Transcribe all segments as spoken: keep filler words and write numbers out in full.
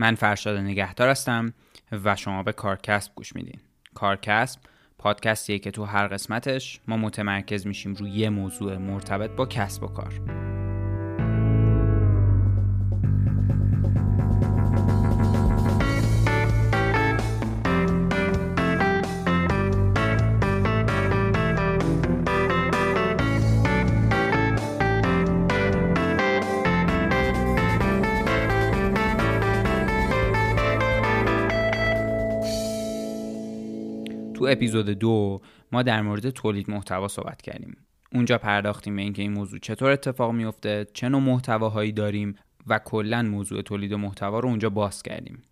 من فرشاد نگهتار هستم و شما به کارکسب گوش میدین. کارکسب پادکستیه که تو هر قسمتش ما متمرکز میشیم روی یه موضوع مرتبط با کسب و کار. تو اپیزود دو ما در مورد تولید محتوا صحبت کردیم. اونجا پرداختیم به اینکه این موضوع چطور اتفاق میفته، چه نوع محتواهایی داریم و کلاً موضوع تولید محتوا رو اونجا باز کردیم.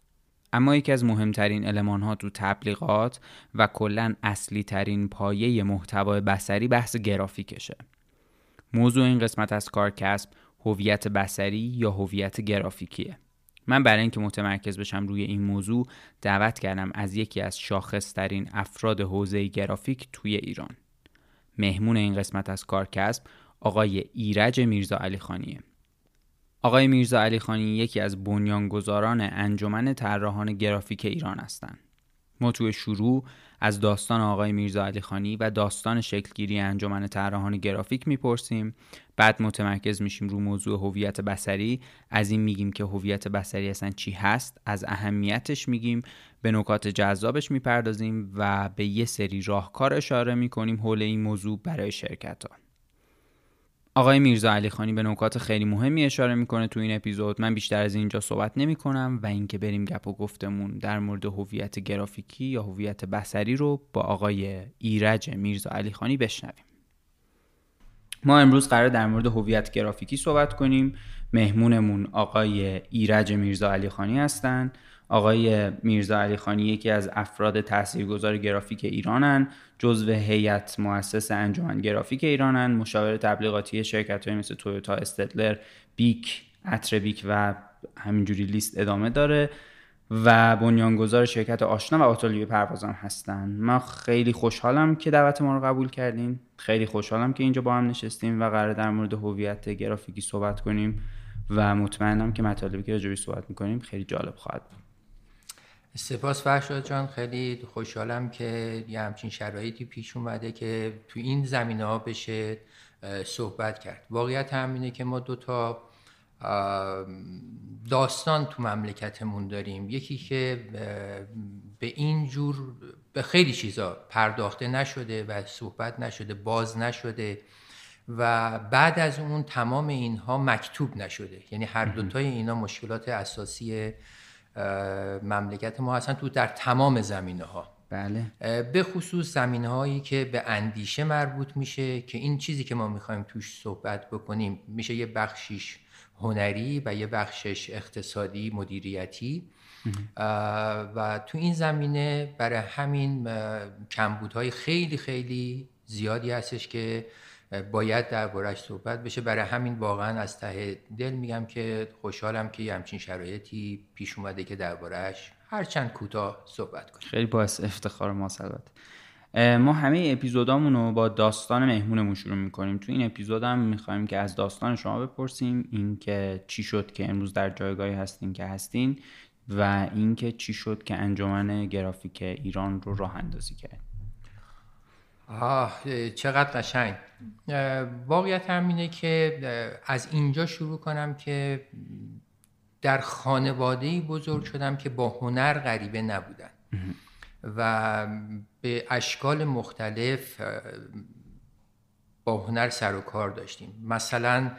اما یکی از مهمترین المان‌ها تو تبلیغات و کلاً اصلی ترین پایه محتوای بصری بحث گرافیکشه. موضوع این قسمت از کارکسب هویت بصری یا هویت گرافیکیه. من برای اینکه متمرکز بشم روی این موضوع دعوت کردم از یکی از شاخص‌ترین افراد حوزه گرافیک توی ایران. مهمون این قسمت از کارکسب آقای ایرج میرزاعلیخانیه. آقای میرزاعلیخانی یکی از بنیانگذاران انجمن طراحان گرافیک ایران هستند. ما توی شروع از داستان آقای میرزاعلیخانی و داستان شکلگیری انجمن طراحان گرافیک میپرسیم، بعد متمرکز میشیم رو موضوع هویت بصری، از این میگیم که هویت بصری اصلا چی هست، از اهمیتش میگیم، به نکات جذابش میپردازیم و به یه سری راهکار اشاره میکنیم حول این موضوع برای شرکت‌ها. آقای میرزاعلیخانی به نکات خیلی مهمی اشاره میکنه تو این اپیزود. من بیشتر از اینجا صحبت نمیکنم و اینکه بریم گپ و گفتمون در مورد هویت گرافیکی یا هویت بصری رو با آقای ایرج میرزاعلیخانی بشنویم. ما امروز قرار در مورد هویت گرافیکی صحبت کنیم. مهمونمون آقای ایرج میرزاعلیخانی هستن. آقای میرزاعلیخانی یکی از افراد تاثیرگذار گرافیک ایرانن، جزو هیئت مؤسس انجمن گرافیک ایرانن، مشاور تبلیغاتی شرکت‌های مثل تویوتا، استدلر، بیک، اتر بیک و همینجوری لیست ادامه داره و بنیانگذار شرکت آشنا و آتلیه پرواز هستن. من خیلی خوشحالم که دعوت ما رو قبول کردین. خیلی خوشحالم که اینجا با هم نشستیم و قرار در مورد هویت گرافیکی صحبت کنیم و مطمئنم که مطالبی که راجع بهش صحبت می‌کنیم خیلی جالب خواهد بود. سپاس فرشاد جان، خیلی خوشحالم که یه همچین شرایطی پیش اومده که تو این زمینه ها بشه صحبت کرد. واقعیت هم اینه که ما دو تا داستان تو مملکتمون داریم. یکی که به این جور به خیلی چیزا پرداخته نشده و صحبت نشده، باز نشده و بعد از اون تمام اینها مکتوب نشده. یعنی هر دوتای اینا مشکلات اساسی مملکت ما هستن تو در تمام زمینه‌ها. بله. به خصوص زمینه‌هایی که به اندیشه مربوط میشه که این چیزی که ما می‌خوایم توش صحبت بکنیم میشه یه بخشش هنری و یه بخشش اقتصادی مدیریتی و تو این زمینه برای همین کمبودهای خیلی خیلی زیادی هستش که باید درباره‌اش صحبت بشه. برای همین واقعا از ته دل میگم که خوشحالم که همچین شرایطی پیش اومده که درباره‌اش هرچند کوتاه صحبت کنیم. خیلی باعث افتخار ماست. البته ما همه اپیزودامون رو با داستان مهمونمون شروع میکنیم. تو این اپیزود هم میخوایم که از داستان شما بپرسیم، این که چی شد که امروز در جایگاهی هستین که هستین و این که چی شد که انجمن گرافیک ایران رو راه اندازی کرد. آه چقدر قشنگ. واقعیت هم اینه که از اینجا شروع کنم که در خانواده‌ای بزرگ شدم که با هنر غریبه نبودن و به اشکال مختلف با هنر سر و کار داشتیم. مثلا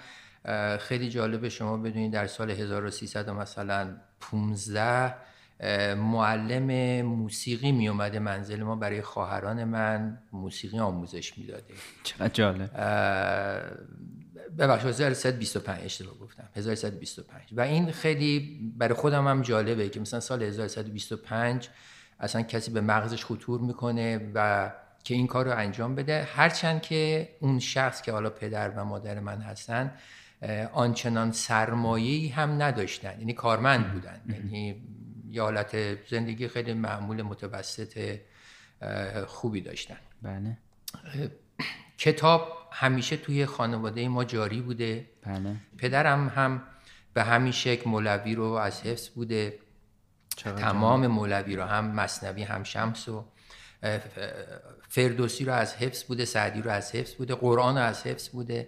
خیلی جالبه شما بدونید در سال هزار و سیصد مثلا پانزده معلم موسیقی می اومده منزل ما، برای خواهران من موسیقی آموزش میداده. چقدر جالب. ببخشید هزار و صد و بیست و پنج اشتباه گفتم، هزار و صد و بیست و پنج. و این خیلی برای خودم هم جالبه که مثلا سال هزار و صد و بیست و پنج اصلا کسی به مغزش خطور میکنه و که این کار رو انجام بده، هرچند که اون شخص که حالا پدر و مادر من هستن آنچنان سرمایه‌ای هم نداشتن، یعنی کارمند بودن، یعنی یه حالت زندگی خیلی معمول متوسط خوبی داشتن. بله. کتاب همیشه توی خانواده ما جاری بوده. بله. پدرم هم به همین شکل مولوی رو از حفظ بوده، تمام مولوی رو، هم مثنوی هم شمس و فردوسی رو از حفظ بوده، سعدی رو از حفظ بوده، قرآن رو از حفظ بوده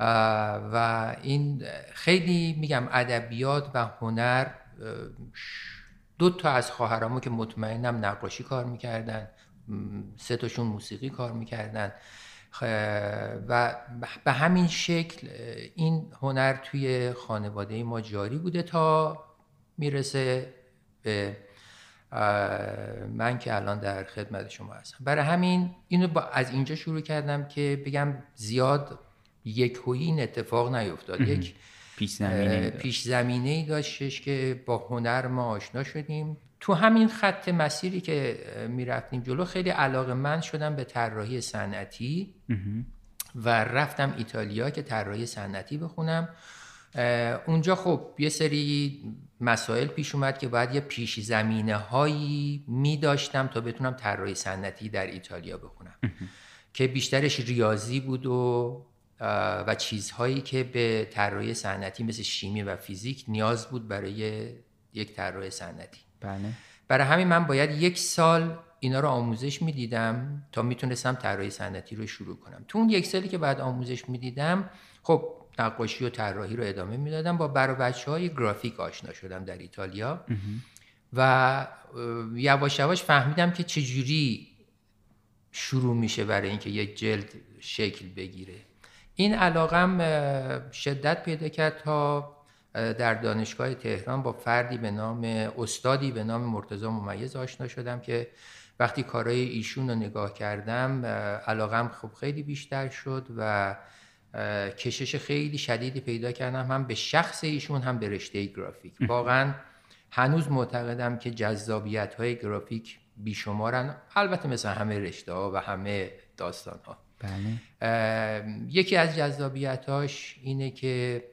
و این خیلی میگم ادبیات و هنر. دو تا از خواهرامو که مطمئنم نقاشی کار میکردن، سه تاشون موسیقی کار میکردن و به همین شکل این هنر توی خانواده ما جاری بوده تا میرسه به من که الان در خدمت شما هستم. برای همین اینو از اینجا شروع کردم که بگم زیاد یکهویی این اتفاق نیفتاد، یک پیش زمینه‌ای داشتش که با هنر ما آشنا شدیم. تو همین خط مسیری که میرفتیم جلو خیلی علاقه‌مند شدم به طراحی صنعتی و رفتم ایتالیا که طراحی صنعتی بخونم. اونجا خب یه سری مسائل پیش اومد که باید یه پیش زمینه هایی می داشتم تا بتونم طراحی صنعتی در ایتالیا بخونم که بیشترش ریاضی بود و و چیزهایی که به طراحی صنعتی مثل شیمی و فیزیک نیاز بود برای یک طراح صنعتی. بله. برای همین من باید یک سال اینا رو آموزش می دیدم تا میتونستم طراحی صنعتی رو شروع کنم. تو اون یک سالی که بعد آموزش می دیدم خب نقاشی و طراحی رو ادامه میدادم. با برا بچه‌های گرافیک آشنا شدم در ایتالیا و یواش یواش فهمیدم که چجوری شروع میشه برای اینکه یک جلد شکل بگیره. این علاقم شدت پیدا کرد تا در دانشگاه تهران با فردی به نام استادی به نام مرتضی ممیز آشنا شدم که وقتی کارهای ایشون رو نگاه کردم علاقم خب خیلی بیشتر شد و کشش خیلی شدیدی پیدا کردم، هم به شخص ایشون هم به رشته گرافیک. واقعا هنوز معتقدم که جذابیت‌های گرافیک بیشمارن، البته مثل همه رشته‌ها و همه داستان‌ها. بله. یکی از جذابیت‌هاش اینه که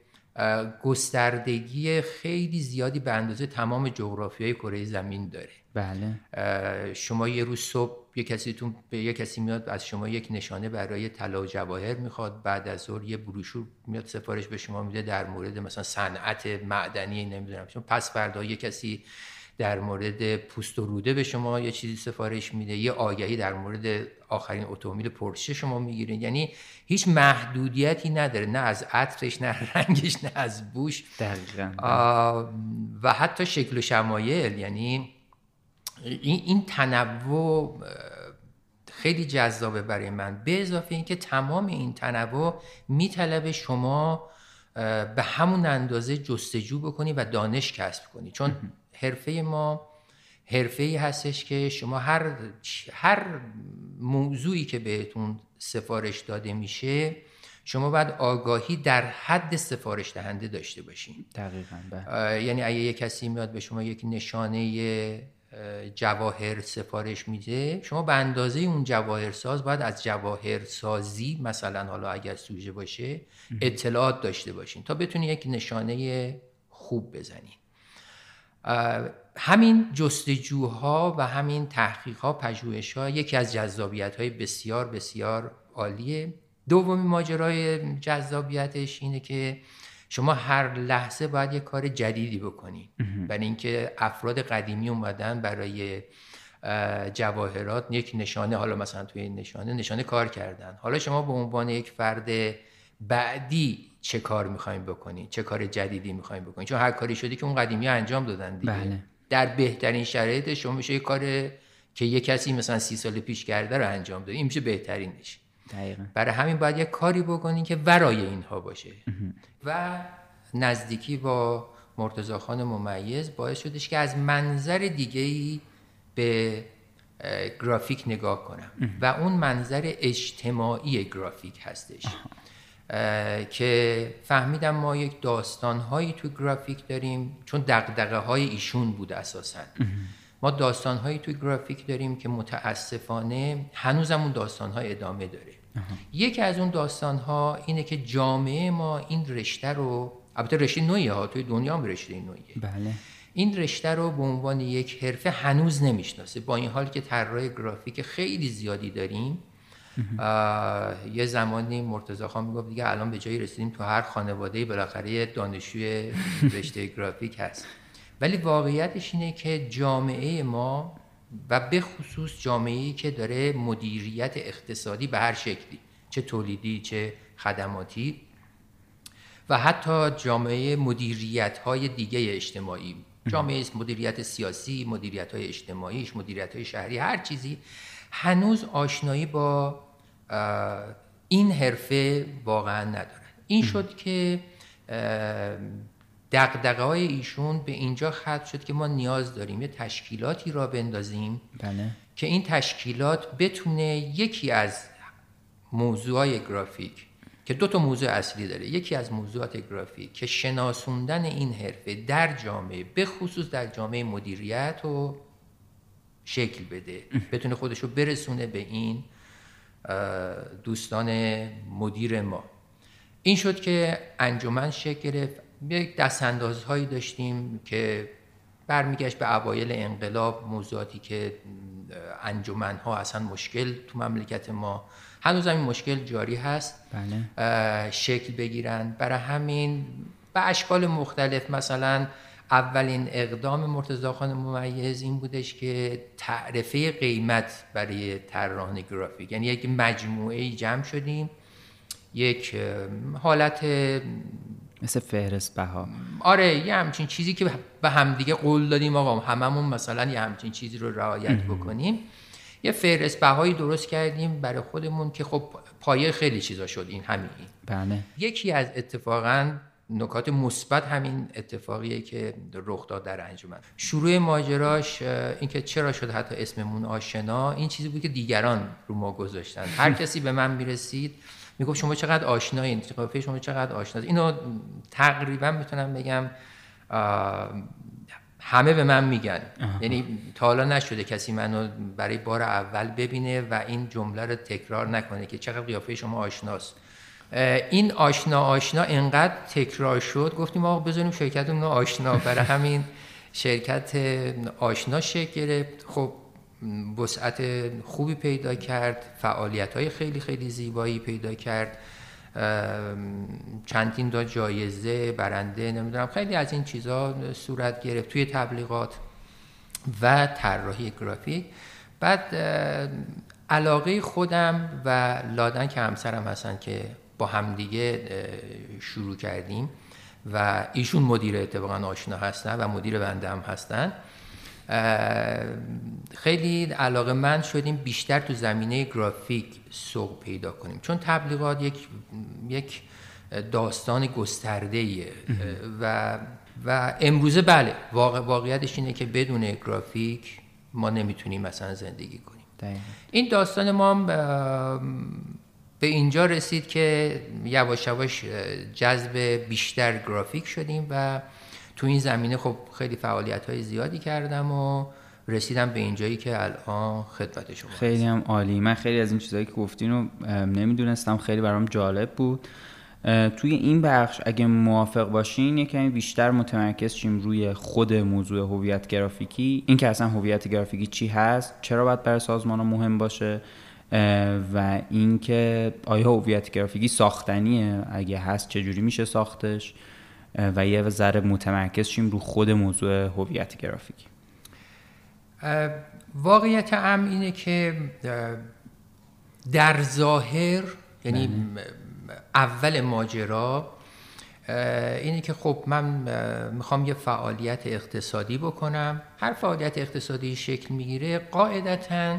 گستردگی خیلی زیادی به اندازه تمام جغرافیای کره زمین داره. بله. شما یه روز صبح یه کسی تون به یه کسی میاد از شما یک نشانه برای طلا و جواهر میخواد، بعد از ظهر یه بروشور میاد سفارش به شما میده در مورد مثلا صنعت معدنی، نمیدونم چون پس فردا یه کسی در مورد پوست و روده به شما یه چیزی سفارش میده، یه آگهی در مورد آخرین اتومبیل پورشه شما میگیرین. یعنی هیچ محدودیتی نداره، نه از عطرش نه رنگش نه از بوش. دقیقاً. و حتی شکل و شمایل، یعنی این تنوع خیلی جذابه برای من. به اضافه اینکه تمام این تنوع میطلبه شما به همون اندازه جستجو بکنی و دانش کسب کنی، چون حرفه ما حرفه‌ای هستش که شما هر هر موضوعی که بهتون سفارش داده میشه شما باید آگاهی در حد سفارش دهنده داشته باشین. دقیقاً. یعنی اگه یک کسی میاد به شما یک نشانه جواهر سفارش میده، شما به اندازه اون جواهرساز باید از جواهرسازی مثلا حالا اگر سوژه باشه اطلاعات داشته باشین تا بتونی یک نشانه خوب بزنین. همین جستجوها و همین تحقیقها، پژوهشها یکی از جذابیت‌های بسیار بسیار عالیه. دومی ماجرای جذابیتش اینه که شما هر لحظه باید یک کار جدیدی بکنید، برای اینکه افراد قدیمی اومدن برای جواهرات یک نشانه، حالا مثلا توی این نشانه نشانه کار کردن، حالا شما به عنوان یک فرد بعدی چه کار می‌خواید بکنید، چه کار جدیدی می‌خواید بکنید، چون هر کاری شده که اون قدیمی انجام دادن دیگه. بله. در بهترین شرایط شما میشه یک کار که یک کسی مثلا سی سال پیش کرده رو انجام داده، این میشه بهترینش. دقیقاً. برای همین باید یک کاری بکنین که ورای اینها باشه و نزدیکی با مرتضی خان ممیز باعث شدش که از منظر دیگه‌ای به گرافیک نگاه کنم و اون منظر اجتماعی گرافیک هستش که فهمیدم ما یک داستان‌هایی تو گرافیک داریم، چون دغدغه‌های ایشون بود اساساً. ما داستان‌هایی توی گرافیک داریم که متاسفانه هنوزم اون داستان‌ها ادامه داره. یکی از اون داستان‌ها اینه که جامعه ما این رشته رو، البته رشته نوعیه ها، توی دنیا هم رشته نوعیه. بله. این رشته رو به عنوان یک حرفه هنوز نمیشناسه، با این حال که طراح گرافیک خیلی زیادی داریم. یه زمانی مرتضی خان میگفت دیگه الان به جایی رسیدیم تو هر خانواده‌ای بالاخره دانشجوی رشته گرافیک هست. ولی واقعیتش اینه که جامعه ما و به خصوص جامعه‌ای که داره مدیریت اقتصادی به هر شکلی، چه تولیدی چه خدماتی و حتی جامعه مدیریت‌های دیگه اجتماعی، جامعه مدیریت سیاسی، مدیریت‌های اجتماعیش، مدیریت‌های شهری، هر چیزی هنوز آشنایی با این حرفه واقعا ندارن. این شد که دغدغه‌های ایشون به اینجا ختم شد که ما نیاز داریم یه تشکیلاتی را بندازیم. بله. که این تشکیلات بتونه یکی از موضوعات گرافیک که دو تا موضوع اصلی داره، یکی از موضوعات گرافیک که شناسوندن این حرفه در جامعه، به خصوص در جامعه مدیریت، و شکل بده، بتونه خودشو برسونه به این دوستان مدیر ما. این شد که انجمن شکل گرفت. یک دستاندازهایی داشتیم که برمیگشت به اوایل انقلاب، موضوعاتی که انجمن‌ها اصلا مشکل تو مملکت ما هنوز هم این مشکل جاری هست. بله. شکل بگیرن. برای همین به اشکال مختلف، مثلا اولین اقدام مرتضی خان ممیز این بودش که تعرفه قیمت برای طراحان گرافیک، یعنی یک مجموعه جمع شدیم، یک حالت مثل فهرست بها، آره یه همچین چیزی که به همدیگه قول دادیم آقا هممون مثلا یه همچین چیزی رو رعایت بکنیم. یه فهرست بهایی درست کردیم برای خودمون که خب پایه خیلی چیزا شد این همین. بله. یکی از اتفاقاً نکات مثبت همین اتفاقیه که رخ داد در انجمن. شروع ماجراش این که چرا شد حتی اسممون آشنا، این چیزی بود که دیگران رو ما گذاشتن. هر کسی به من میرسید میگفت شما چقدر آشنایید، قیافه شما چقدر آشناست. اینو تقریبا میتونم بگم همه به من میگن. آه. یعنی تا حالا نشده کسی منو برای بار اول ببینه و این جمله رو تکرار نکنه که چقدر قیافه شما آشناست. این آشنا آشنا اینقدر تکرار شد گفتیم آقا بذاریم شرکتمون آشنا، برای همین شرکت آشنا شکل گرفت. خب وسعت خوبی پیدا کرد، فعالیت‌های خیلی خیلی زیبایی پیدا کرد، چندین تا جایزه برنده، نمیدونم خیلی از این چیزا صورت گرفت توی تبلیغات و طراحی گرافیک. بعد علاقه خودم و لادن که همسرم هستن که با همدیگه شروع کردیم و ایشون مدیر اتفاقا آشنا هستن و مدیر بنده هم هستن، خیلی علاقه‌مند شدیم بیشتر تو زمینه گرافیک سوق پیدا کنیم، چون تبلیغات یک یک داستان گسترده‌ایه و و امروزه بله واقع واقعیتش اینه که بدون گرافیک ما نمیتونیم مثلا زندگی کنیم. داید. این داستان ما به اینجا رسید که یواش یواش جذب بیشتر گرافیک شدیم و تو این زمینه خب خیلی فعالیت‌های زیادی کردم و رسیدم به اینجایی که الان خدمت شما. خیلی هم عالی. من خیلی از این چیزایی که گفتین رو نمیدونستم، خیلی برام جالب بود. توی این بخش اگه موافق باشین یکمی بیشتر متمرکز شیم روی خود موضوع هویت گرافیکی، این که اصلا هویت گرافیکی چی هست، چرا باید برای سازمان‌ها مهم باشه و اینکه آیا هویت گرافیکی ساختنیه، اگه هست چجوری میشه ساختش، و یه ذره متمرکز شیم رو خود موضوع هویت گرافیکی. واقعیت هم اینه که در ظاهر، یعنی اول ماجرا اینه که خب من میخوام یه فعالیت اقتصادی بکنم. هر فعالیت اقتصادی شکل میگیره قاعدتاً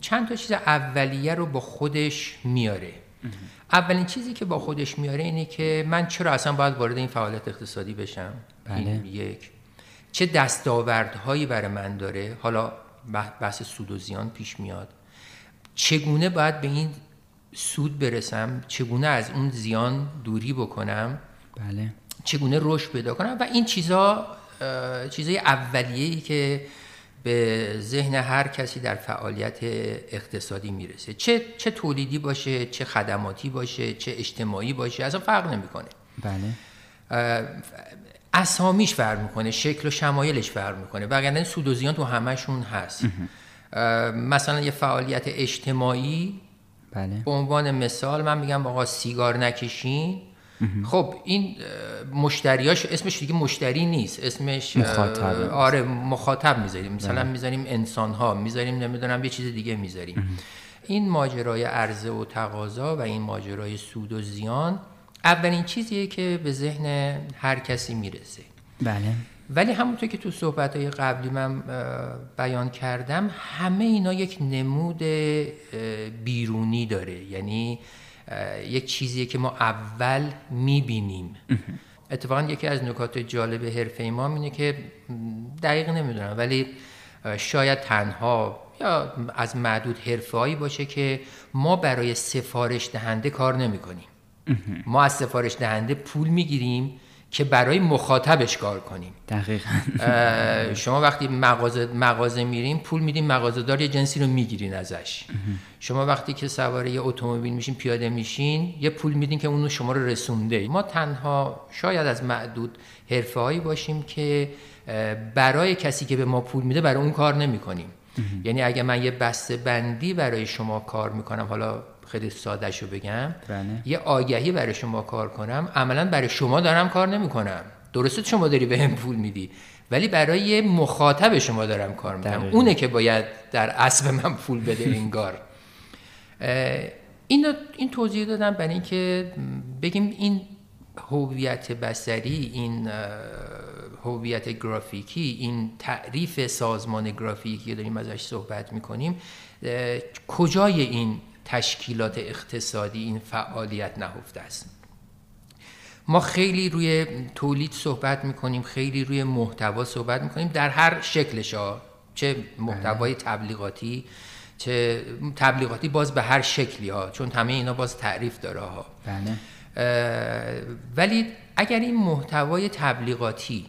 چند تا چیز اولیه رو با خودش میاره. اولین چیزی که با خودش میاره اینه که من چرا اصلا باید وارد این فعالیت اقتصادی بشم؟ بله. یک، چه دستاوردهایی برای من داره؟ حالا بحث سود و زیان پیش میاد. چگونه باید به این سود برسم؟ چگونه از اون زیان دوری بکنم؟ بله. چگونه رشد پیدا کنم؟ و این چیزا چیزای اولیه‌ای که به ذهن هر کسی در فعالیت اقتصادی میرسه، چه چه تولیدی باشه، چه خدماتی باشه، چه اجتماعی باشه، اصلا فرق نمیکنه. بله. اسامیش فرق میکنه، شکل و شمایلش فرق میکنه، وگرنه سود و زیان تو همه‌شون هست. مثلا یه فعالیت اجتماعی، بله، به عنوان مثال من میگم آقا سیگار نکشین. خب این مشتریاش اسمش دیگه مشتری نیست، اسمش مخاطب. آره، مخاطب میذاریم، مثلا میذاریم انسانها، میذاریم نمیدونم یه چیز دیگه میذاریم. این ماجرای عرضه و تقاضا و این ماجرای سود و زیان اولین چیزیه که به ذهن هر کسی میرسه. بله. ولی همونطور که تو صحبت‌های قبلی من بیان کردم، همه اینا یک نمود بیرونی داره، یعنی یک چیزیه که ما اول میبینیم. اتفاقا یکی از نکات جالب حرفه ما اینه که دقیق نمیدونم ولی شاید تنها یا از معدود حرفه‌ای باشه که ما برای سفارش دهنده کار نمی‌کنیم. ما از سفارش دهنده پول میگیریم که برای مخاطبش کار کنیم. دقیقاً. شما وقتی مغازه مغازه میرین پول میدین مغازه‌دار، یه جنسی رو میگیرین ازش. شما وقتی که سوار یه اتومبیل میشین، پیاده میشین، یه پول میدین که اون شما رو رسونده. ما تنها شاید از معدود حرفه‌ای باشیم که برای کسی که به ما پول میده برای اون کار نمی‌کنیم. یعنی اگه من یه بسته بندی برای شما کار میکنم، حالا خیلی سادهشو بگم، بله، یه آگهی برای شما کار کنم، عملا برای شما دارم کار نمی کنم. درسته شما داری به هم پول میدی، ولی برای مخاطب شما دارم کار میکنم، اونه که باید در اصل من پول بده انگار. این این توضیح دادم برای این که بگیم این هویت بصری، این هویت گرافیکی، این تعریف سازمان گرافیکی که داریم ازش صحبت میکنیم، کجای این تشکیلات اقتصادی این فعالیت نهفته است. ما خیلی روی تولید صحبت میکنیم، خیلی روی محتوا صحبت میکنیم در هر شکلش ها، چه محتوای تبلیغاتی، چه تبلیغاتی باز به هر شکلی ها، چون همه اینا باز تعریف داره ها. بله. ولی اگر این محتوای تبلیغاتی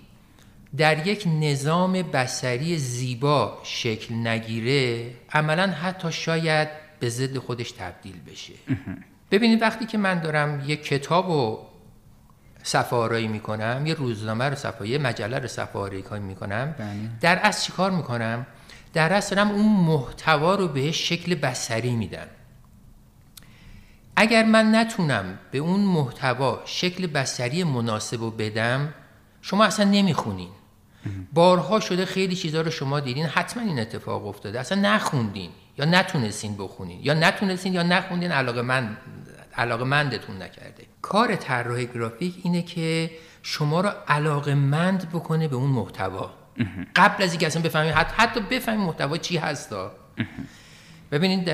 در یک نظام بصری زیبا شکل نگیره، عملا حتی شاید به ضد خودش تبدیل بشه. ببینید وقتی که من دارم یک کتاب رو صفحه آرایی میکنم، یه روزنامه رو صفحه، یه مجله رو صفحه آرایی میکنم، در اصل چی کار میکنم؟ در اصل دارم اون محتوا رو به شکل بصری میدم. اگر من نتونم به اون محتوا شکل بصری مناسب رو بدم، شما اصلا نمیخونین. بارها شده خیلی چیزا رو شما دیدین، حتما این اتفاق افتاده، اصلا نخوندین یا نتونستین بخونین یا نتونستین یا نخوندین، علاقه من علاقه مندتون نکرده. کار طراح گرافیک اینه که شما رو علاقه مند بکنه به اون محتوا قبل از اینکه اصلا بفهمید حتی, حتی بفهمید محتوا چی هستا. ببینید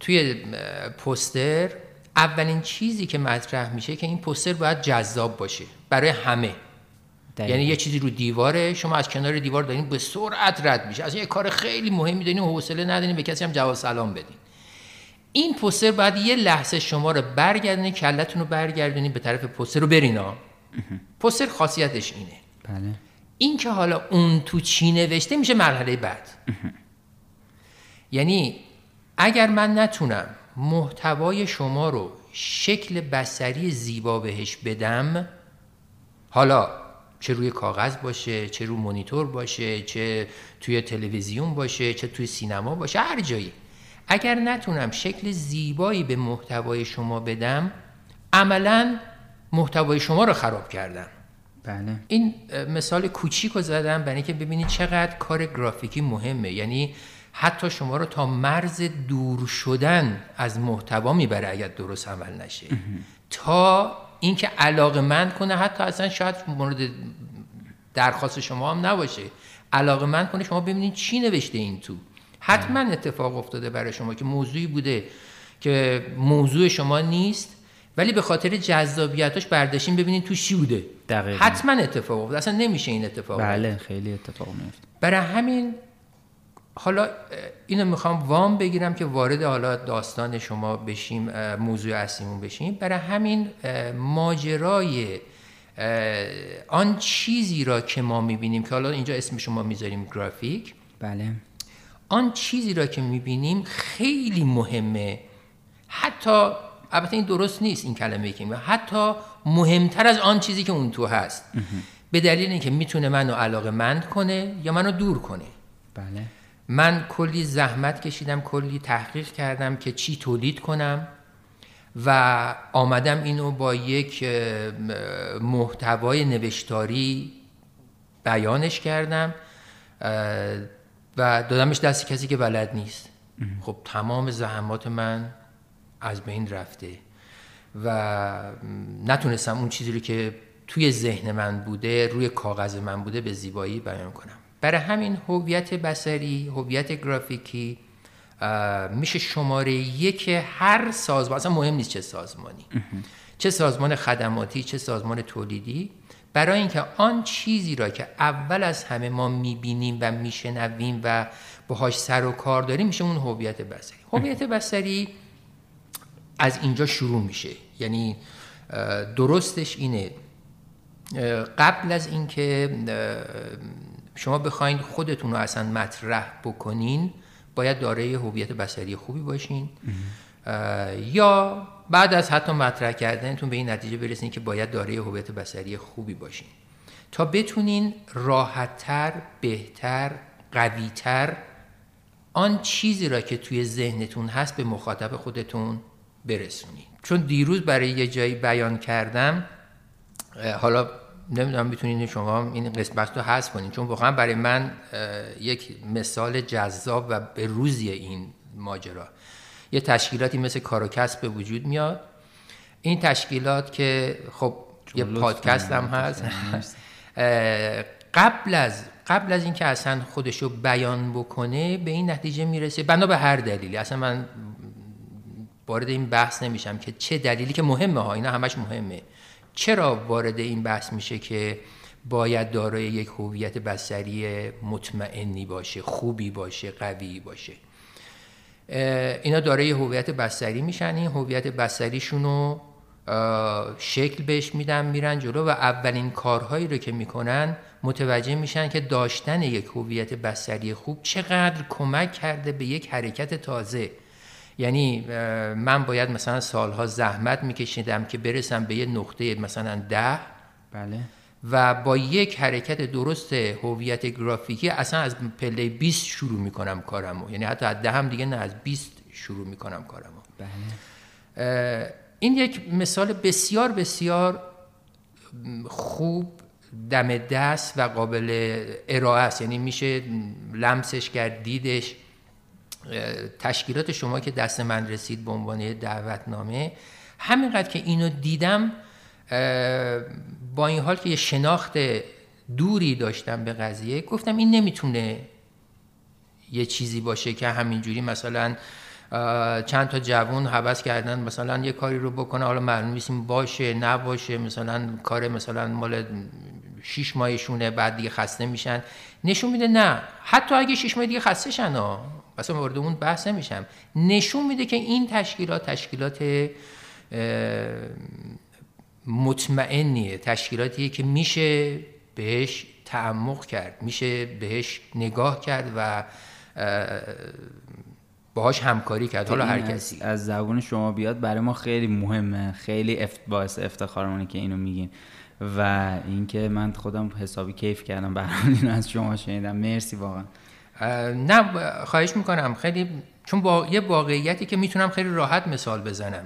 توی پوستر اولین چیزی که مطرح میشه که این پوستر باید جذاب باشه برای همه. داید. یعنی یه چیزی رو دیواره، شما از کنار دیوار دارین به سرعت رد میشه، از یه کار خیلی مهمی دارین و حوصله ندارین به کسی هم جواب سلام بدین. این پوستر باید یه لحظه شما رو برگردونی، کلتون رو برگردونی به طرف پوستر رو برینا. پوستر خاصیتش اینه. بله. این که حالا اون تو چی نوشته میشه مرحله بعد. یعنی اگر من نتونم محتوای شما رو شکل بصری زیبا بهش بدم، حالا چه روی کاغذ باشه، چه روی مانیتور باشه، چه توی تلویزیون باشه، چه توی سینما باشه، هر جایی، اگر نتونم شکل زیبایی به محتوای شما بدم، عملاً محتوای شما رو خراب کردم. بله. این مثال کوچیک رو زدم برای اینکه ببینید چقدر کار گرافیکی مهمه. یعنی حتی شما رو تا مرز دور شدن از محتوا میبره اگر درست عمل نشه، تا اینکه علاقمند کنه، حتی اصلا شاید مورد درخواست شما هم نباشه، علاقمند کنه شما ببینید چی نوشته این تو. حتما اتفاق افتاده برای شما که موضوعی بوده که موضوع شما نیست، ولی به خاطر جذابیتش برداشتین ببینین تو چی بوده. دقیقاً. حتما اتفاق افتاده. اصلا نمیشه این اتفاق. بله خیلی اتفاق میفته. برای همین حالا اینو میخوام وام بگیرم که وارد حالا داستان شما بشیم، موضوع اصلیمون بشیم. برای همین ماجرای آن چیزی را که ما میبینیم، که حالا اینجا اسم شما میذاریم گرافیک، بله، آن چیزی را که میبینیم خیلی مهمه. حتی البته این درست نیست این کلمه که میگم، حتی مهمتر از آن چیزی که اون تو هست، به دلیل اینکه میتونه منو علاقه‌مند کنه یا منو دور کنه. بله. من کلی زحمت کشیدم، کلی تحقیق کردم که چی تولید کنم و آمدم اینو با یک محتوای نوشتاری بیانش کردم و دادمش دست کسی که بلد نیست. خب تمام زحمات من از بین رفته و نتونستم اون چیزی که توی ذهن من بوده، روی کاغذ من بوده، به زیبایی بیان کنم. برای همین هویت بصری، هویت گرافیکی میشه شماره یک هر سازمان. اصلا مهم نیست چه سازمانی، چه سازمان خدماتی، چه سازمان تولیدی، برای اینکه آن چیزی را که اول از همه ما میبینیم و میشنویم و باهاش سر و کار داریم میشه اون هویت بصری. هویت بصری از اینجا شروع میشه. یعنی درستش اینه، قبل از اینکه شما بخواید خودتون رو اصلا مطرح بکنین باید دارای هویت بصری خوبی باشین، یا بعد از حتی مطرح کردنتون به این نتیجه برسین که باید دارای هویت بصری خوبی باشین تا بتونین راحت‌تر، بهتر، قوی‌تر آن چیزی را که توی ذهنتون هست به مخاطب خودتون برسونید. چون دیروز برای یه جایی بیان کردم، حالا نمیدونم میتونین شما این قسمت رو حذف کنین، چون واقعا برای من یک مثال جذاب و به روزی این ماجرا، یه تشکیلاتی مثل کارکسب به وجود میاد. این تشکیلات که خب یه پادکست هم هست، قبل از قبل از اینکه اصلا خودشو بیان بکنه به این نتیجه میرسه، بنا به هر دلیلی، اصلا من وارد این بحث نمیشم که چه دلیلی که مهمه ها، اینا همش مهمه، چرا وارد این بحث میشه که باید دارای یک هویت بصری مطمئنی باشه، خوبی باشه، قوی باشه. اینا دارای هویت بصری میشن، این هویت بصریشون رو شکل بهش میدن، میرن جلو و اولین کارهایی رو که میکنن متوجه میشن که داشتن یک هویت بصری خوب چقدر کمک کرده به یک حرکت تازه. یعنی من باید مثلا سالها زحمت میکشیدم که برسم به یه نقطه مثلا ده. بله. و با یک حرکت درست هویت گرافیکی اصلا از پله بیست شروع میکنم کارمو، یعنی حتی از ده هم دیگه نه، از بیست شروع میکنم کارمو. بله. این یک مثال بسیار بسیار خوب، دم دست و قابل ارائه است. یعنی میشه لمسش کرد، دیدش. تشکیلات شما که دست من رسید به عنوان دعوتنامه، همینقدر که اینو دیدم، با این حال که یه شناخت دوری داشتم به قضیه، گفتم این نمیتونه یه چیزی باشه که همینجوری مثلا چند تا جوان هوس کردن مثلا یه کاری رو بکنه، حالا معلوم نیست باشه نباشه، مثلا کار مثلا مال شیش ماهشونه، بعد دیگه خسته میشن. نشون میده نه، حتی اگه شیش ماه دیگه خسته شن ها، اصلا مورد اون بحث نمیشم، نشون میده که این تشکیلات تشکیلات مطمئنیه، تشکیلاتیه که میشه بهش تعمق کرد، میشه بهش نگاه کرد و باهاش همکاری کرد. حالا هر کسی از زبون شما بیاد برای ما خیلی مهمه، خیلی افت باعث افتخارمونه که اینو میگین و اینکه من خودم حسابی کیف کردم برام اینو از شما شنیدم. مرسی واقعا. نه خواهش میکنم. خیلی چون با یه واقعیتی که میتونم خیلی راحت مثال بزنم،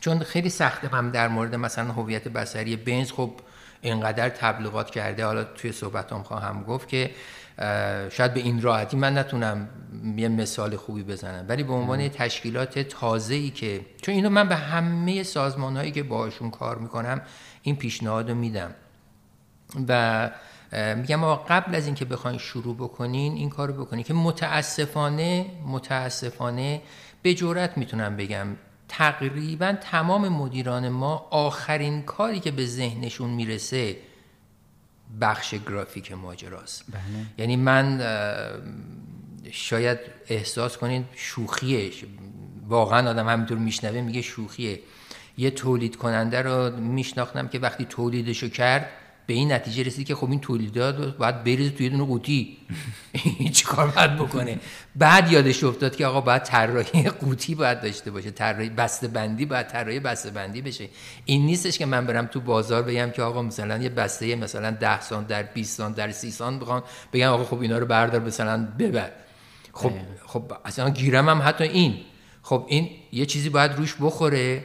چون خیلی سخته هم در مورد مثلا هویت بصری بنز، خب اینقدر تبلیغات کرده، حالا توی صحبتام خواهم گفت که شاید به این راحتی من نتونم یه مثال خوبی بزنم، ولی به عنوان یه تشکیلات تازه‌ای که چون اینو من به همه سازمان‌هایی که باهاشون کار میکنم این پیشنهادو میدم و میگم آقا قبل از اینکه بخواید شروع بکنین این کارو بکنین، که متاسفانه متاسفانه به جرئت میتونم بگم تقریبا تمام مدیران ما آخرین کاری که به ذهنشون میرسه بخش گرافیک ماجراست. بله. یعنی من شاید احساس کنین شوخیه، واقعا آدم همینطور میشنوه میگه شوخیه. یه تولید کننده رو میشناختم که وقتی تولیدشو کرد به این نتیجه رسید که خب این تولیدات باید بریزه توی دونه قوطی چیکار باید بکنه. بعد یادش افتاد که آقا باید طراحی قوطی باید داشته باشه، طراحی بسته بندی باید طراحی بسته بندی بشه. این نیستش که من برم تو بازار بگم که آقا مثلا یه بسته مثلا ده سانت در بیست سانت در سی سانت بخوام بگم آقا خب اینا رو بردار مثلا ببر. خب خب اصلا گیرم هم حتی این، خب این یه چیزی باید روش بخوره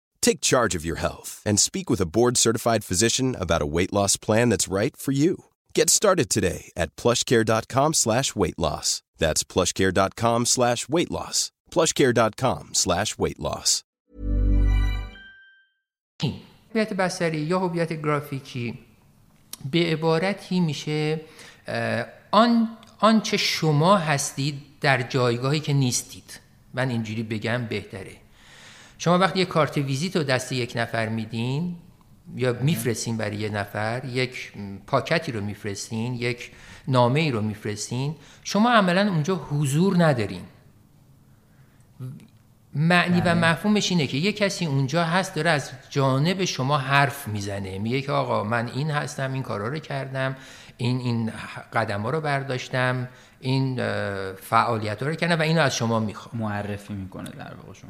Take charge of your health and speak with a board-certified physician about a weight loss plan that's right for you. Get started today at plushcare.com slash weight loss. That's plushcare.com slash weight loss. plushcare.com slash weight loss. هویت بصری یا هویت گرافیکی به عبارتی میشه آن آنچه شما هستید در جایگاهی که نیستید. من اینجوری بگم بهتره. شما وقتی یک کارت ویزیت رو دست یک نفر میدین یا میفرستین برای یک نفر، یک پاکتی رو میفرستین، یک نامه‌ای رو میفرستین، شما عملاً اونجا حضور ندارین. معنی و مفهومش اینه که یک کسی اونجا هست داره از جانب شما حرف میزنه، میگه که آقا من این هستم، این کارا رو کردم، این این قدم‌ها رو برداشتم، این فعالیت‌ها رو کردم و اینو از شما میخوام. معرفی میکنه در واقع شما.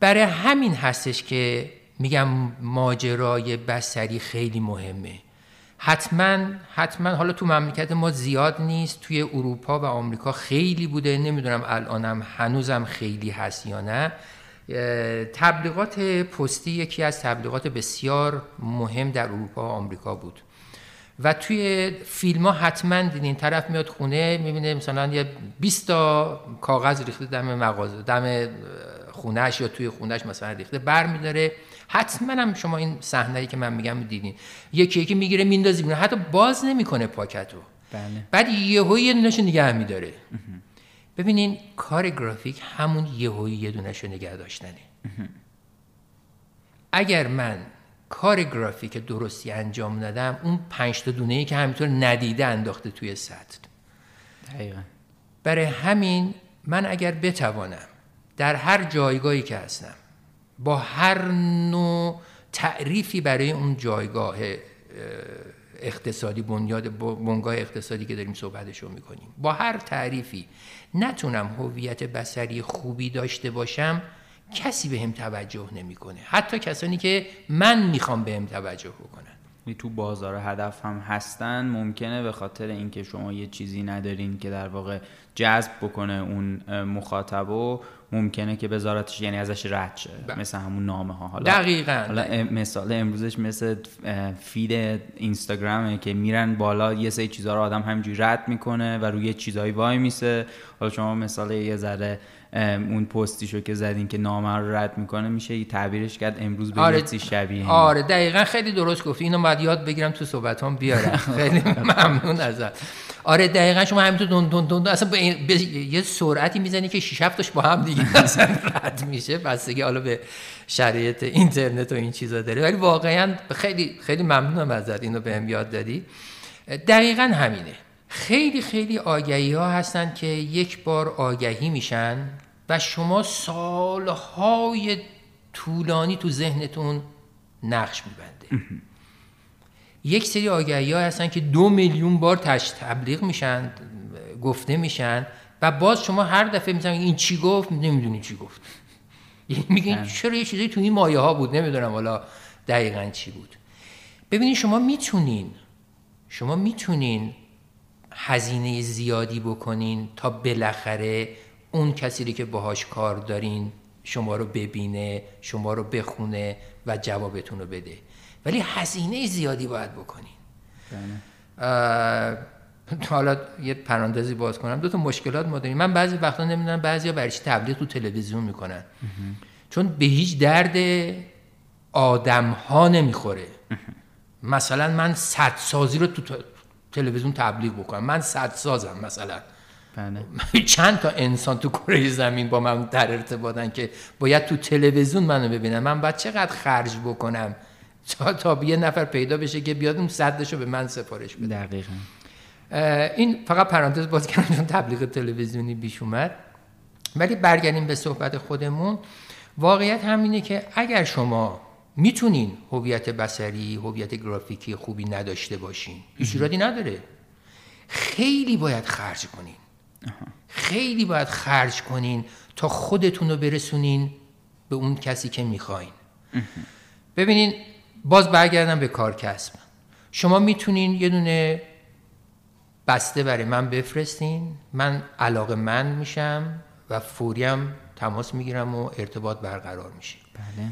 برای همین هستش که میگم ماجرای بصری خیلی مهمه. حتما حتما حالا تو مملکت ما زیاد نیست، توی اروپا و آمریکا خیلی بوده، نمیدونم الانم هنوزم خیلی هست یا نه. تبلیغات پستی یکی از تبلیغات بسیار مهم در اروپا و آمریکا بود و توی فیلم ها حتما دیدین طرف میاد خونه میبینه مثلا یه بیست تا کاغذ ریخته دم مغازه، دم خونهش یا توی خونهش مثلا ریخته، برمی‌داره. حتما هم شما این صحنه‌ای که من میگم دیدین، یکی یکی میگیره میندازه بیرون، حتی باز نمی‌کنه پاکت رو. بله. بعد یهو یه دونه‌شو نگه می‌داره. ببینین کار گرافیک همون یهو یه دونه‌شو نگه داشتنه. اگر من کار گرافیک درستی انجام ندم، اون پنج تا دونه‌ای که همینطور ندیده انداخته توی سطل. دقیقاً. برای همین من اگر بتوانم در هر جایگاهی که هستم با هر نوع تعریفی برای اون جایگاه اقتصادی، بنیاد بنگاه اقتصادی که داریم صحبتشو میکنیم، با هر تعریفی نتونم هویت بصری خوبی داشته باشم، کسی بهم توجه نمیکنه، حتی کسانی که من میخوام بهم توجه بکنن. تو بازار هدف هم هستن، ممکنه به خاطر اینکه شما یه چیزی ندارین که در واقع جذب بکنه اون مخاطبو، ممکنه که وزارتش یعنی ازش رد شه، مثل همون نامه ها. حالا دقیقاً حالا مثال امروزش مثل فید اینستاگرامه که میرن بالا یه سری چیزا رو آدم همینجوری رد میکنه و روی چیزایی وای میسه. حالا شما مثال یه ذره اون پستیشو که زدین که نامه رو رد میکنه، میشه تعبیرش کرد امروز به آره، یه چیز شبیه. آره دقیقاً، خیلی درست گفتی، اینو باید یاد بگیرم تو صحبتام بیارم. خیلی ممنون ازت. آره دقیقاً، شما همین تو دون دون دون اصلا با این با یه سرعتی میزنی که شش هفتش با هم دیگه اصلا رد میشه، بستگی حالا به شرایط اینترنت و این چیزا داره. ولی واقعاً خیلی خیلی ممنونم ازت، اینو بهم یاد دادی. دقیقاً همینه. خیلی خیلی آگهی‌ها هستن که یک بار آگهی میشن و شما سالهای طولانی تو ذهنتون نقش میبنده. یک سری آگهی‌ها هستن که دو میلیون بار تبلیغ میشن، گفته میشن و باز شما هر دفعه میگن این چی گفت، نمیدونی چی گفت. میگین چرا یه چیزی تو این مایه ها بود، نمیدونم حالا دقیقاً چی بود. ببینید شما میتونین شما میتونین هزینه زیادی بکنین تا بالاخره اون کسی که باهاش کار دارین شما رو ببینه، شما رو بخونه و جوابتون رو بده، ولی هزینه زیادی باید بکنین. حالا یه پرانتزی باز کنم، دو تا مشکلات ما داریم. من بعضی وقتا نمیدونم بعضیا برای چی تبلیغ تو تلویزیون میکنن، چون به هیچ درد آدم‌ها نمیخوره. مثلا من سدسازی رو تو تلویزیون تبلیغ بکنم، من سدسازم مثلا. چند تا انسان تو کره زمین با من در ارتباطن که باید تو تلویزیون منو ببینن، من باید چقدر خرج بکنم تا تا یه نفر پیدا بشه که بیاد اون صدشو به من سفارش بده. دقیقاً. این فقط پرانتز باز کردم چون تبلیغ تلویزیونی بیش اومد. ولی برگردیم به صحبت خودمون. واقعیت همینه که اگر شما میتونین هویت بصری، هویت گرافیکی خوبی نداشته باشین، ایرادی نداره. خیلی باید خرج کنین. خیلی باید خرج کنین تا خودتون رو برسونین به اون کسی که میخواین. ببینین باز برگردم به کارکسب. شما میتونین یه دونه بسته برای من بفرستین، من علاقه‌مند میشم و فوریم تماس میگیرم و ارتباط برقرار میشه. بله.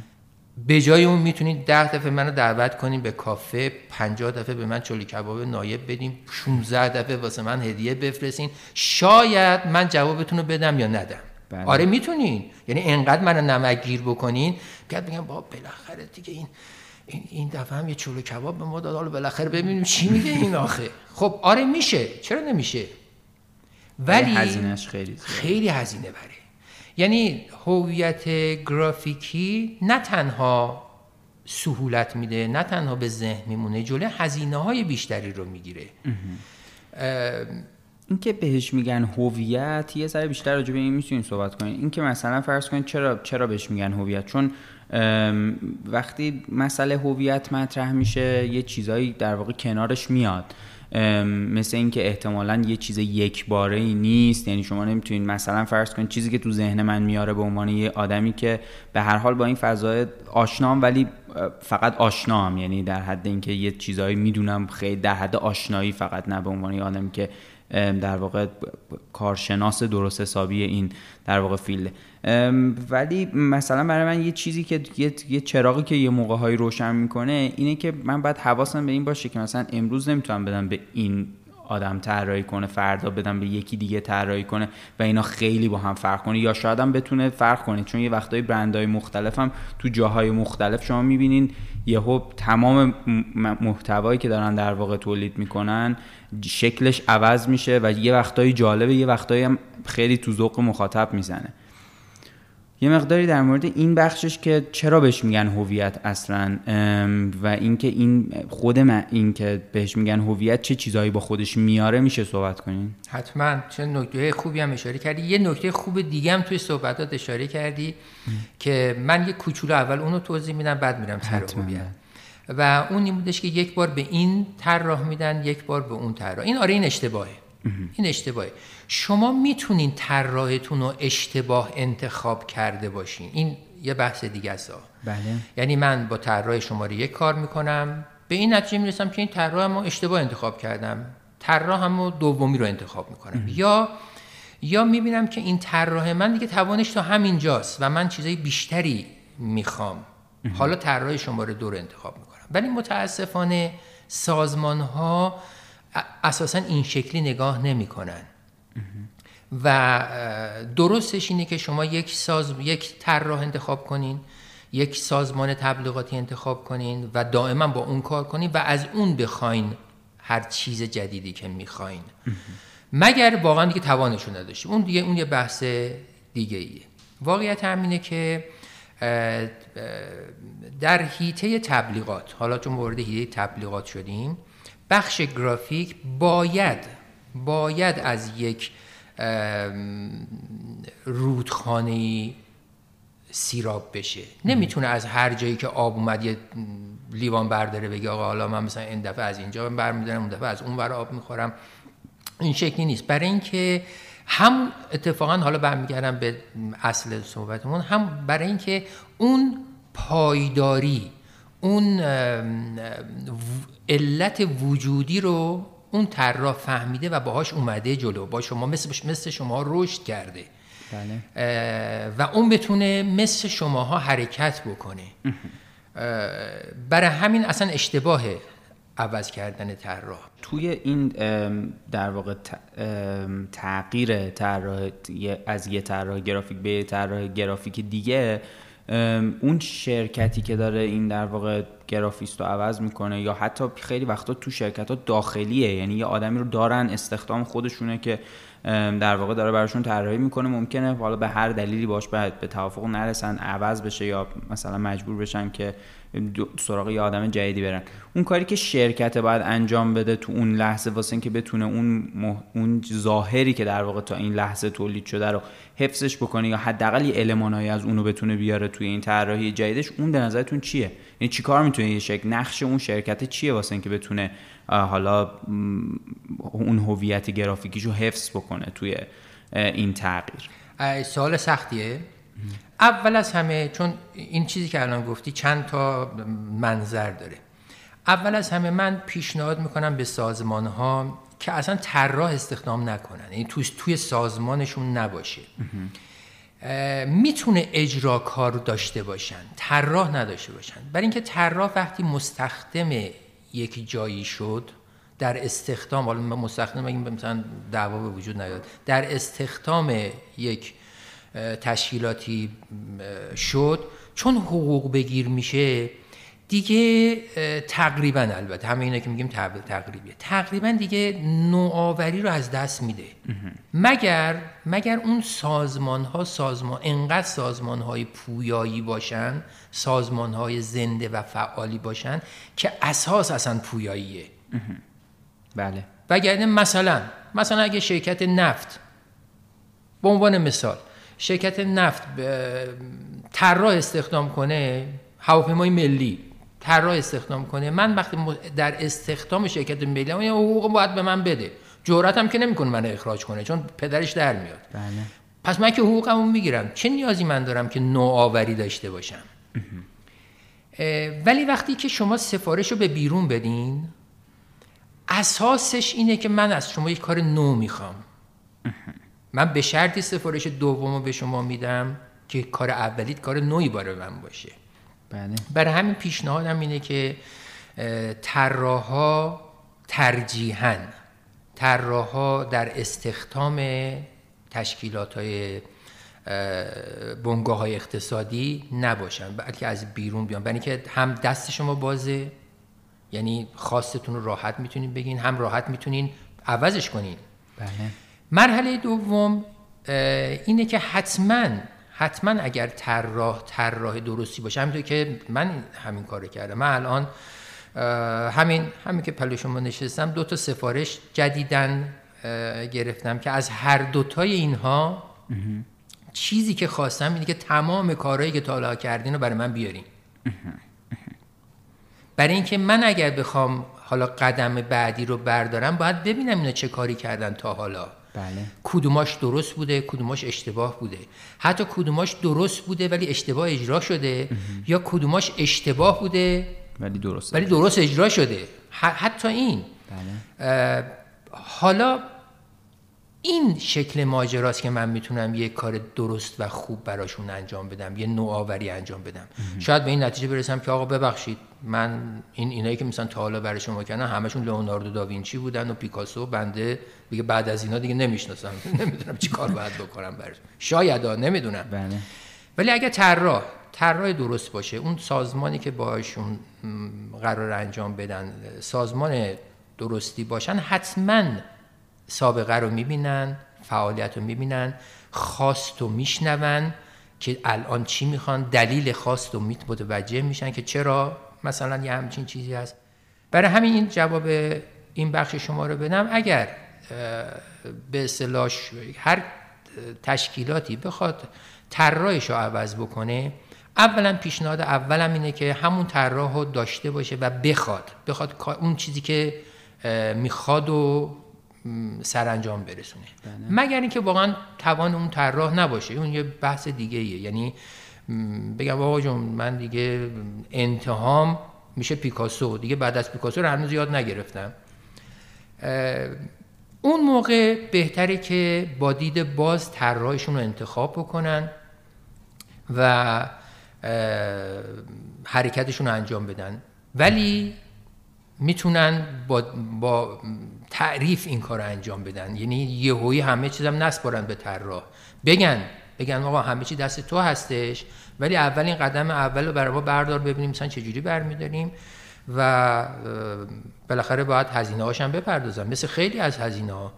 به جای اون میتونید ده دفعه منو دعوت کنین به کافه، پنجاه دفعه به من چولی کباب نایب بدین، شانزده دفعه واسه من هدیه بفرستین، شاید من جوابتون رو بدم یا ندم. بله. آره میتونین، یعنی انقدر منو نمکگیر بکنین که بگم با بالاخره دیگه این این دفعه هم یه چلو کباب به ما داد، حالا بالاخره ببینیم چی میگه این آخه. خب آره میشه، چرا نمیشه، ولی هزینهش خیلی خیلی هزینه بره. یعنی هویت گرافیکی نه تنها سهولت میده، نه تنها به ذهن میمونه، جلوی هزینه های بیشتری رو میگیره. این که بهش میگن هویت، یه ذره بیشتر راجع به این میتونیم صحبت کنیم. این که مثلا فرض کنید چرا چرا بهش میگن هویت، چون وقتی مسئله هویت مطرح میشه یه چیزایی در واقع کنارش میاد، مثل این که احتمالاً یه چیز یکباره‌ای نیست. یعنی شما نمیتونید مثلا فرض کنید چیزی که تو ذهن من میاره به عنوان یه آدمی که به هر حال با این فضای آشنام، ولی فقط آشنام، یعنی در حد اینکه یه چیزایی میدونم، خیلی در حد آشنایی، فقط نه به عنوان یه آدمی که در واقع کارشناس درست حسابی این در واقع فیلد. ولی مثلا برای من یه چیزی که یه, یه چراغی که یه موقع هایی روشن میکنه اینه که من باید حواسم به این باشه که مثلا امروز نمیتونم بدم به این آدم طراحی کنه، فردا بدم به یکی دیگه طراحی کنه و اینا خیلی با هم فرق کنه، یا شاید هم بتونه فرق کنه، چون یه وقتایی برندهای مختلف هم تو جاهای مختلف شما میبینین یهو تمام محتوایی که دارن در واقع تولید میکنن شکلش عوض میشه و یه وقتایی جالبه، یه وقتایی هم خیلی تو ذوق مخاطب میزنه. یه مقداری در مورد این بخشش که چرا بهش میگن هویت اصلا، و اینکه این خود من این که بهش میگن هویت چه چیزایی با خودش میاره میشه صحبت کنین. حتما، چه نکته خوبی هم اشاره کردی. یه نکته خوب دیگه هم توی صحبتات اشاره کردی که من یه کوچولو اول اونو توضیح میدم، بعد میرم سر هویت. و اون این بودش که یک بار به این طراح میدن، یک بار به اون طراح. این آره این اشتباهه. این اشتباهه. شما میتونین طراحتون رو اشتباه انتخاب کرده باشین، این یه بحث دیگه است. بله. یعنی من با طراح شماره یک کار میکنم، به این نتیجه میرسم که این طراح ما اشتباه انتخاب کردم، طراح همو دومی رو انتخاب میکنم. یا یا میبینم که این طراح من دیگه توانش تا همینجاست و من چیزای بیشتری میخوام، حالا طراح شماره دو رو انتخاب میکنم. ولی متاسفانه سازمان‌ها اساساً این شکلی نگاه نمی‌کنن و درستش اینه که شما یک ساز یک طراح انتخاب کنین، یک سازمان تبلیغاتی انتخاب کنین و دائما با اون کار کنین و از اون بخواین هر چیز جدیدی که می‌خواین، مگر واقعاً دیگه توانشون نداشته. اون دیگه اون یه بحث دیگه‌ایه. واقعیت همینه که در حیطه تبلیغات، حالا چون وارد حیطه تبلیغات شدیم، بخش گرافیک باید باید از یک رودخانه‌ای سیراب بشه. نمیتونه از هر جایی که آب اومد یه لیوان برداره بگه آقا حالا من مثلا این دفعه از اینجا برمی‌دارم، اون دفعه از اون ور آب میخورم. این شکلی نیست. برای اینکه هم اتفاقا حالا برمیگردم به اصل صحبتمون، هم برای اینکه اون پایداری، اون علت وجودی رو اون طراح فهمیده و باهاش اومده جلو، با شما مثل مثل شما رشد کرده. بله. و اون بتونه مثل شماها حرکت بکنه. برای همین اصلا اشتباهه عوض کردن طراح. توی این در واقع تغییر طراح از یه طراح گرافیک به طراح گرافیک دیگه، اون شرکتی که داره این در واقع گرافیست رو عوض میکنه یا حتی خیلی وقتا تو شرکت ها داخلیه، یعنی یه آدمی رو دارن استخدام خودشونه که در واقع داره براشون طراحی میکنه، ممکنه حالا به هر دلیلی باش به توافق نرسن، عوض بشه یا مثلا مجبور بشن که سراغ یه آدم جدیدی برن. اون کاری که شرکت باید انجام بده تو اون لحظه واسه اینکه بتونه اون مح... اون ظاهری که در واقع تا این لحظه تولید شده رو حفظش بکنه یا حداقل یه المانایی از اون رو بتونه بیاره توی این طراحی جدیدش، اون به نظرتون چیه؟ یعنی چیکار میتونه یه شرکت، نقش اون شرکت چیه واسه اینکه بتونه حالا اون هویت گرافیکیشو حفظ بکنه توی این تغییر؟ سوال سختیه. اول از همه، چون این چیزی که الان گفتی چند تا منظر داره، اول از همه من پیشنهاد میکنم به سازمان‌ها که اصلا طراح استخدام نکنن، یعنی توی توی سازمانشون نباشه. میتونه اجرا کار داشته باشن، طراح نداشته باشن. برای اینکه طراح وقتی مستخدم یکی جایی شد در استخدام، حالا مستخدم بگیم مثلا دعوا به وجود نیاد، در استخدام یک تشکیلاتی شد، چون حقوق بگیر میشه دیگه تقریبا، البته همه اینا که میگیم تقریبیه، تقریبا دیگه نوآوری رو از دست میده. مگر مگر اون سازمان ها سازمان انقدر سازمان های پویایی باشن، سازمان های زنده و فعالی باشن که اساس اصلا پویاییه. بله. وگرنه مثلا مثلا اگه شرکت نفت، به عنوان مثال، شرکت نفت طراح استخدام کنه، هواپیمای ملی طراح استخدام کنه، من وقتی در استخدام شرکت ملی اون حقوق باید به من بده، جرأتم که نمیکنه منو اخراج کنه چون پدرش در میاد. بله. پس من که حقوقمو میگیرم، چه نیازی من دارم که نوآوری داشته باشم؟ ولی وقتی که شما سفارشو به بیرون بدین، اساسش اینه که من از شما یک کار نو میخوام. من به شرطی سفارش دومو به شما میدم که کار اولیت کار نوعی برای من باشه. بله. برای همین پیشنهادم اینه که طراحا ترجیحاً طراحا در استخدام تشکیلات‌های بنگاه‌های اقتصادی نباشن، بلکه از بیرون بیان، برای اینکه هم دست شما بازه، یعنی خواستتون رو راحت میتونین بگین، هم راحت میتونین عوضش کنین. بله. مرحله دوم اینه که حتما حتما اگر طراح طراح درستی باشه، همینطور که من همین کارو کردم، من الان همین همین که پلوی شما نشستم دو تا سفارش جدیدن گرفتم که از هر دوتای اینها چیزی که خواستم اینه که تمام کارهایی که تا حالا کردین رو برای من بیارین، برای اینکه من اگر بخوام حالا قدم بعدی رو بردارم باید ببینم اینا چه کاری کردن تا حالا. بله. کدوماش درست بوده، کدوماش اشتباه بوده، حتی کدوماش درست بوده ولی اشتباه اجرا شده، امه. یا کدوماش اشتباه بوده ولی درست ولی درست اجرا شده حتی این. بله. حالا این شکل ماجراست که من میتونم یه کار درست و خوب براشون انجام بدم، یه نوآوری انجام بدم. امه. شاید به این نتیجه برسم که آقا ببخشید من این اینایی که مثلا تا حالا برای شما کردن همشون لئوناردو داوینچی بودن و پیکاسو، بنده دیگه بعد از اینا دیگه نمیشناسم نمیدونم چی کار باید بکنم براتون، شاید ها نمیدونم. بله. ولی اگه طراح طراح درست باشه، اون سازمانی که باهاشون قرار انجام بدن سازمان درستی باشن، حتماً سابقه رو میبینن، فعالیت رو میبینن، خواست رو میشنون که الان چی میخوان، دلیل خواست رو متوجه میشن که چرا مثلا یه همچین چیزی هست. برای همین این جواب این بخش شما رو بدم، اگر به اصطلاح هر تشکیلاتی بخواد طراحش رو عوض بکنه، اولا پیشنهاد اولم اینه که همون طراح رو داشته باشه و بخواد بخواد اون چیزی که میخواد و سرانجام برسونه، مگر اینکه واقعا توان اون طراح نباشه، اون یه بحث دیگه ایه. یعنی بگم آقا جون من دیگه انتهام میشه پیکاسو، دیگه بعد از پیکاسو رو هنوز یاد نگرفتم، اون موقع بهتره که با دید باز طراحشون رو انتخاب بکنن و حرکتشون رو انجام بدن، ولی میتونن با, با تعریف این کار رو انجام بدن. یعنی یهویی همه چیزم نسپارن به طراح، بگن بگن آقا همه چی دست تو هستش، ولی اولین قدم اول رو برای ما بردار، ببینیم مثلا چجوری برمیداریم و بالاخره باید هزینه هاشم بپردازن، مثل خیلی از هزینه ها.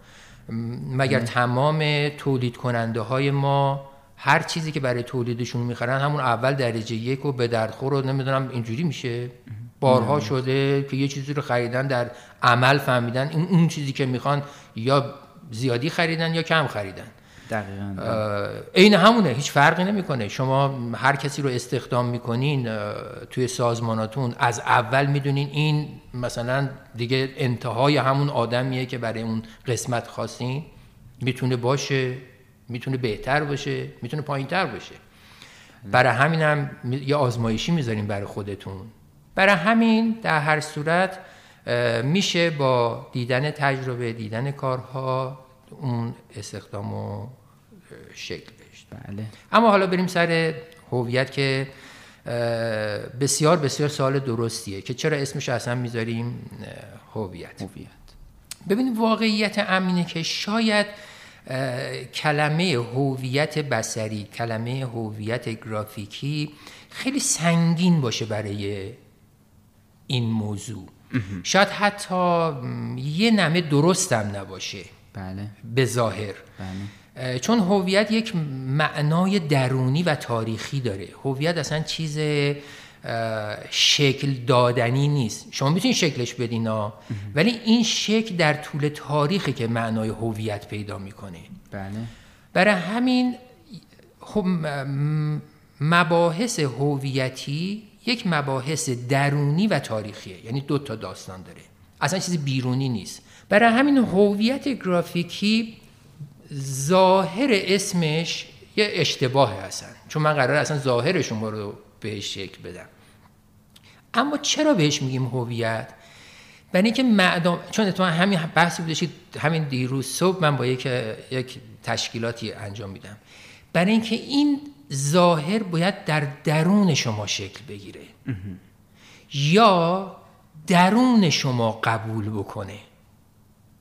مگر ام. تمام تولید کننده های ما هر چیزی که برای تولیدشون میخرن همون اول درجه یک و به دردخور رو نمیدونم اینجوری میشه. بارها شده که یه چیزی رو خریدن، در عمل فهمیدن این اون چیزی که میخوان یا زیادی خریدن یا کم خریدن. دقیقاً عین همونه، هیچ فرقی نمیکنه. شما هر کسی رو استخدام میکنین توی سازماناتون، از اول میدونین این مثلا دیگه انتهای همون آدمیه که برای اون قسمت خواستین. میتونه باشه، میتونه بهتر باشه، میتونه پایینتر باشه. برای همین هم یه آزمایشی میذاریم برای خودتون. برای همین در هر صورت میشه با دیدن تجربه، دیدن کارها، اون استخدام و شکل بهش. بله. اما حالا بریم سر هویت که بسیار بسیار سوال درستیه که چرا اسمش اصلا میذاریم هویت. هویت. ببینید واقعیت امینه که شاید کلمه هویت بصری، کلمه هویت گرافیکی خیلی سنگین باشه برای این موضوع. شاید حتی یه نمه درستم نباشه. بله. به ظاهر. بله. چون هویت یک معنای درونی و تاریخی داره. هویت اصلا چیز شکل دادنی نیست. شما میتونید شکلش بدین ها، ولی این شکل در طول تاریخی که معنای هویت پیدا میکنه. بله. برای همین مباحث هویتی یک مباحث درونی و تاریخیه، یعنی دو تا داستان داره، اصلا چیزی بیرونی نیست. برای همین هویت گرافیکی ظاهر اسمش یه اشتباهه اصلا، چون من قراره اصلا ظاهر شما رو بهش شکل بدم. اما چرا بهش میگیم هویت؟ برای اینکه معدم، چون اتفاقا همین بحثی بودش که همین دیروز صبح من با یک یک تشکیلاتی انجام میدم، برای اینکه این ظاهر باید در درون شما شکل بگیره یا درون شما قبول بکنه.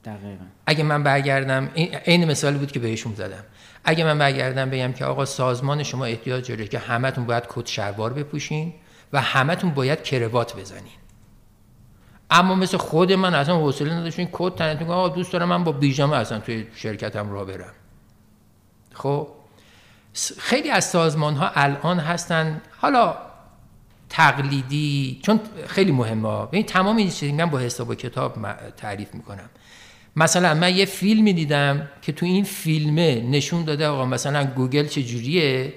دقیقاً. اگه من برگردم، این مثالی بود که بهشون زدم، اگه من برگردم بگم که آقا سازمان شما احتیاج داره که همتون باید کت شلوار بپوشین و همتون باید کروات بزنین، اما مثل خود من اصلا حوصله نداشتین کت تنتون، آقا دوست دارم من با بیجامه اصلا توی شرکتم راه برم. خب خیلی از سازمان ها الان هستن، حالا تقلیدی، چون خیلی مهمه. ببین تمام این چیزا من با حساب و کتاب تعریف میکنم. مثلا من یه فیلمی دیدم که تو این فیلمه نشون داده آقا مثلا گوگل چجوریه،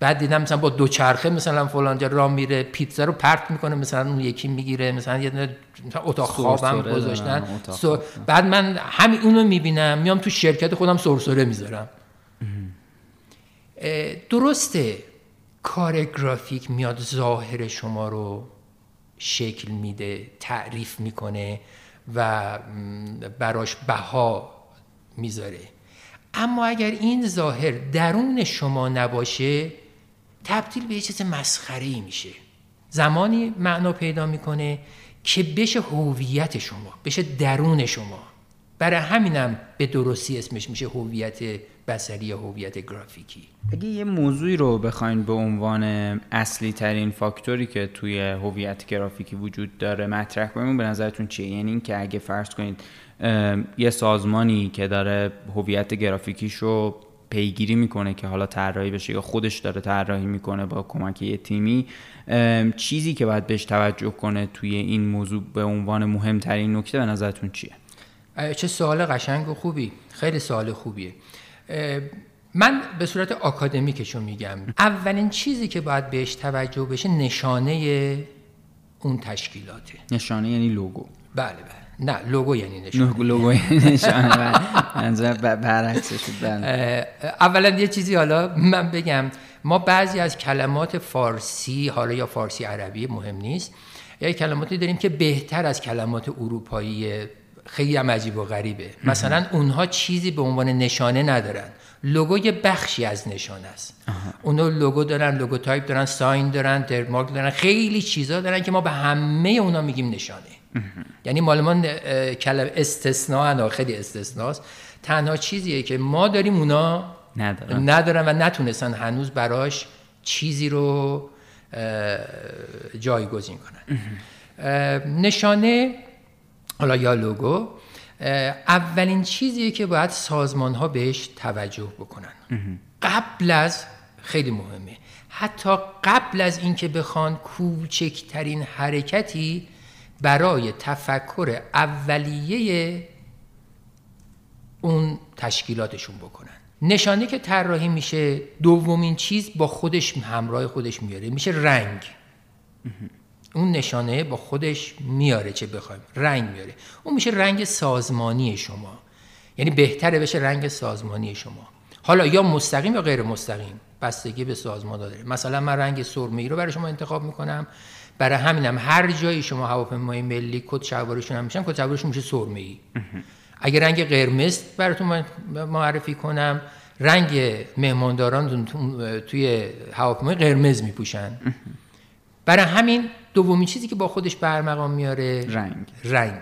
بعد دیدم مثلا با دوچرخه مثلا فلان جا راه میره، پیتزا رو پرت میکنه مثلا اون یکی میگیره، مثلا یه اتاق خوابم گذاشتن، بعد من همین اونو میبینم میام تو شرکت خودم سرسره میذارم. درسته کار گرافیک میاد ظاهر شما رو شکل میده، تعریف میکنه و براش بها میذاره. اما اگر این ظاهر درون شما نباشه، تبدیل به یه چیز مسخره‌ای میشه. زمانی معنا پیدا میکنه که بشه هویت شما، بشه درون شما. برای همینم به درستی اسمش میشه هویت بصری یا هویت گرافیکی. اگه یه موضوعی رو بخواین به عنوان اصلی ترین فاکتوری که توی هویت گرافیکی وجود داره مطرح کنیم، به نظرتون چیه؟ یعنی این که اگه فرض کنید یه سازمانی که داره هویت گرافیکیشو پیگیری میکنه که حالا طراحی بشه یا خودش داره طراحی میکنه با کمک یه تیمی، چیزی که باید بهش توجه کنه توی این موضوع به عنوان مهمترین نکته به نظرتون چیه؟ چه سوال قشنگ و خوبی، خیلی سوال خوبیه. من به صورت آکادمیکشو میگم. اولین چیزی که باید بهش توجه بشه نشانه اون تشکیلاته. نشانه یعنی لوگو. بله بله. نه لوگو یعنی نشانه. لوگو یعنی نشانه. منظور برعکسش بود. اولا یه چیزی حالا من بگم، ما بعضی از کلمات فارسی حالا یا فارسی عربی مهم نیست، یا کلماتی داریم که بهتر از کلمات اروپایی خیلی هم عجیب و غریبه. مثلا اونها چیزی به عنوان نشانه ندارن. لوگو یه بخشی از نشانه است. اونها لوگو دارن، لوگو تایپ دارن، ساین دارن، ترمارک دارن، خیلی چیزا دارن که ما به همه اونا میگیم نشانه. یعنی مال ما کلمه استثناء، خیلی استثناست. تنها چیزیه که ما داریم اونا ندارن. ندارن و نتونستن هنوز براش چیزی رو جایگزین کنن. نشانه حالا یا لوگو اولین چیزیه که باید سازمان‌ها بهش توجه بکنن. قبل از، خیلی مهمه، حتی قبل از اینکه بخوان کوچکترین حرکتی برای تفکر اولیه اون تشکیلاتشون بکنن. نشانه که طراحی میشه، دومین چیز با خودش همراه خودش میاره، میشه رنگ. اون نشانه با خودش میاره، چه بخوایم رنگ میاره، اون میشه رنگ سازمانی شما. یعنی بهتره بشه رنگ سازمانی شما، حالا یا مستقیم یا غیر مستقیم، بستگی به سازمان داره. مثلا من رنگ سرمه‌ای رو برای شما انتخاب میکنم، برای همینم هر جایی شما هواپیمای ملی کد شلوارشون هم میشن، کد شلوارشون میشه سرمه‌ای. اگه رنگ قرمز براتون معرفی کنم، رنگ مهمانداران توی هواپیمای قرمز میپوشن. برای همین دومین چیزی که با خودش برمقام میاره رنگ. رنگ.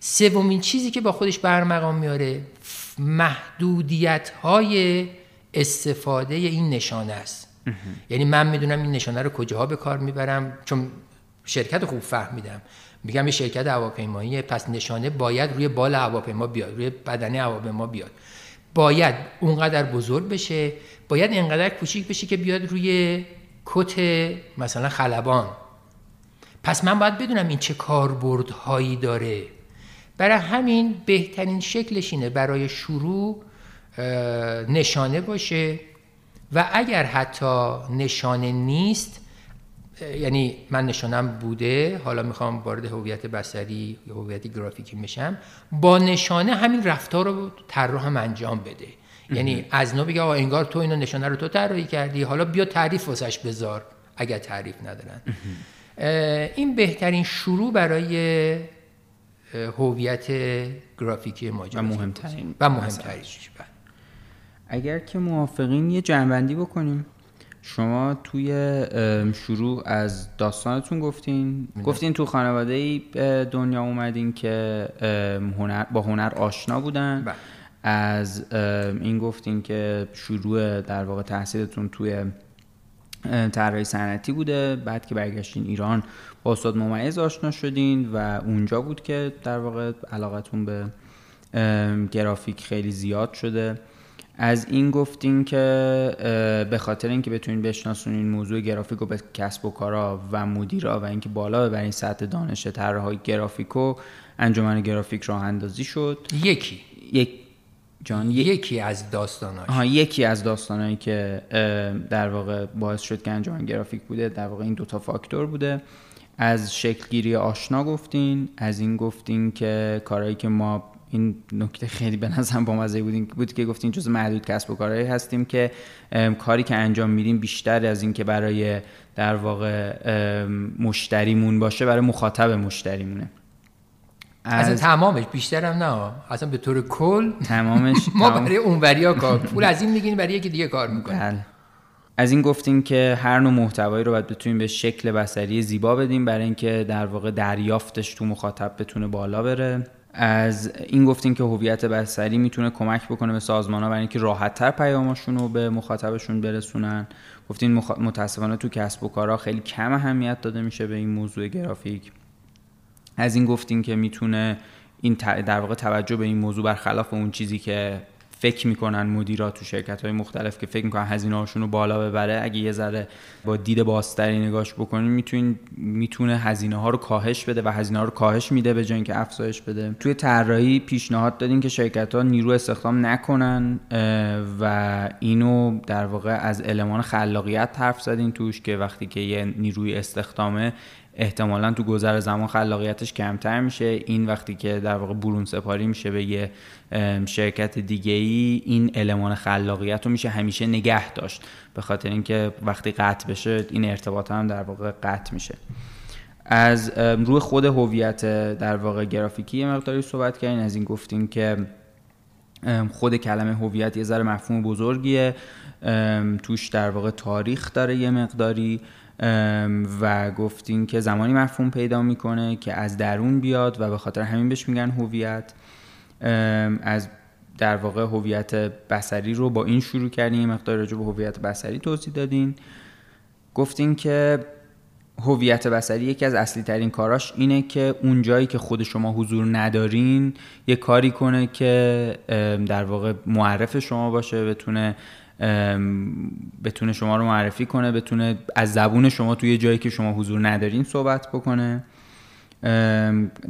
سومین چیزی که با خودش برمقام میاره محدودیت‌های استفاده این نشانه است. یعنی من میدونم این نشانه رو کجاها به کار میبرم، چون شرکت خوب فهمیدم. میگم یه شرکت هواپیماییه، پس نشانه باید روی بال هواپیما بیاد، روی بدن هواپیما بیاد. باید اونقدر بزرگ بشه، باید اینقدر کوچیک بشه که بیاد روی کت مثلا خلبان. پس من باید بدونم این چه کاربردهایی داره. برای همین بهترین شکلش اینه برای شروع نشانه باشه، و اگر حتی نشانه نیست، یعنی من نشانم بوده، حالا میخوام وارد هویت بصری یا هویت گرافیکی میشم، با نشانه همین رفتار رو طراح هم انجام بده. یعنی از نو بگه آقا انگار تو اینو نشانه رو تو طراحی کردی، حالا بیا تعریف واسش بذار اگر تعریف ندارن. این بهترین شروع برای هویت گرافیکی ماجرا و مهمترین و مهمترین. اگر که موافقین یه جمع‌بندی بکنیم. شما توی شروع از داستانتون گفتین گفتین تو خانواده‌ای دنیا اومدین که هنر با هنر آشنا بودن. بله. از این گفتین که شروع در واقع تحصیلتون توی طراحی صنعتی بوده، بعد که برگشتین ایران با استاد ممیز آشنا شدین و اونجا بود که در واقع علاقتون به گرافیک خیلی زیاد شده. از این گفتین که به خاطر اینکه بتونین بشناسونین این موضوع گرافیک رو به کسب و کارا و مدیرا و اینکه بالا ببرین سطح دانش طراحی گرافیکو، انجمن گرافیک راه اندازی شد. یکی یک جان یکی از داستاناش آها یکی از داستانایی که در واقع باعث شد که انجمن گرافیک بوده، در واقع این دوتا فاکتور بوده. از شکل گیری آشنا گفتین، از این گفتین که کارهایی که ما این نکته خیلی به نظرم بامزه بود بود که گفتین جزء محدود کسب و کارهایی هستیم که کاری که انجام میدیم بیشتر از این که برای در واقع مشتریمون باشه، برای مخاطب مشتریمونه. از اصلا تمامش، بیشترم نه، اصلا به طور کل تمامش. ما برای اونوریا کار پول از این میگین، برای یکی دیگه کار میکنیم. بله. از این گفتیم که هر نوع محتوایی رو باید بتونیم به شکل بصری زیبا بدیم برای اینکه در واقع دریافتش تو مخاطب بتونه بالا بره. از این گفتیم که هویت بصری میتونه کمک بکنه به سازمان‌ها برای اینکه راحت‌تر پیاماشون رو به مخاطبشون برسونن. گفتیم مخ... متأسفانه تو کسب و کارها خیلی کم اهمیت داده میشه به این موضوع گرافیک. از این گفتیم که میتونه این در واقع توجه به این موضوع برخلاف اون چیزی که فکر میکنن مدیرات تو شرکت‌های مختلف که فکر میکنن هزینه‌هاشون رو بالا ببره، اگه یه ذره با دید بازتری نگاش بکنین میتونین میتونه هزینه‌ها رو کاهش بده و هزینه‌ها رو کاهش میده به جای اینکه افزایش بده. توی طراحی پیشنهاد دادین که شرکت‌ها نیرو استخدام نکنن و اینو در واقع از المان خلاقیت حرف زدین توش که وقتی که یه نیروی استخدامه احتمالاً تو گذر زمان خلاقیتش کمتر میشه، این وقتی که در واقع برون سپاری میشه به یه شرکت دیگه‌ای این المان خلاقیت رو میشه همیشه نگه داشت، به خاطر اینکه وقتی قطع بشه این ارتباط هم در واقع قطع میشه. از روی خود هویت در واقع گرافیکی یه مقداری صحبت کردین. از این گفتین که خود کلمه هویت یه ذره مفهوم بزرگیه، توش در واقع تاریخ داره یه مقداری و گفتین که زمانی مفهوم پیدا میکنه که از درون بیاد و به خاطر همین بهش میگن هویت. از در واقع هویت بصری رو با این شروع کردیم، مقدار راجع به هویت بصری توضیح دادین. گفتین که هویت بصری یکی از اصلی ترین کاراش اینه که اون جایی که خود شما حضور ندارین یه کاری کنه که در واقع معرف شما باشه، بتونه بتونه شما رو معرفی کنه، بتونه از زبون شما توی جایی که شما حضور ندارین صحبت بکنه.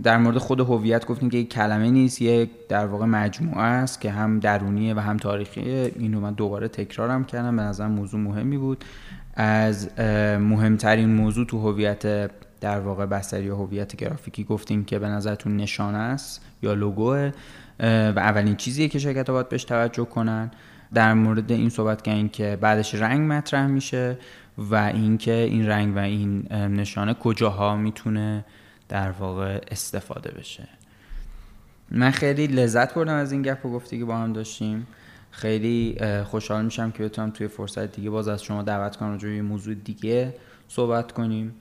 در مورد خود هویت گفتیم که یک کلمه نیست، یک در واقع مجموعه است که هم درونیه و هم تاریخیه. اینو من دوباره تکرارم کردم، به نظرم موضوع مهمی بود. از مهمترین موضوع تو هویت در واقع بصری و هویت گرافیکی گفتیم که به نظرتون نشانه است یا لوگوه و اولین چیزیه که شرکت‌ها باید بهش توجه کنن. در مورد این صحبت کردن که بعدش رنگ مطرح میشه و اینکه این رنگ و این نشانه کجاها میتونه در واقع استفاده بشه. من خیلی لذت بردم از این گپ و گفتی که با هم داشتیم. خیلی خوشحال میشم که بتونم توی فرصت دیگه باز از شما دعوت کنم روی موضوع دیگه صحبت کنیم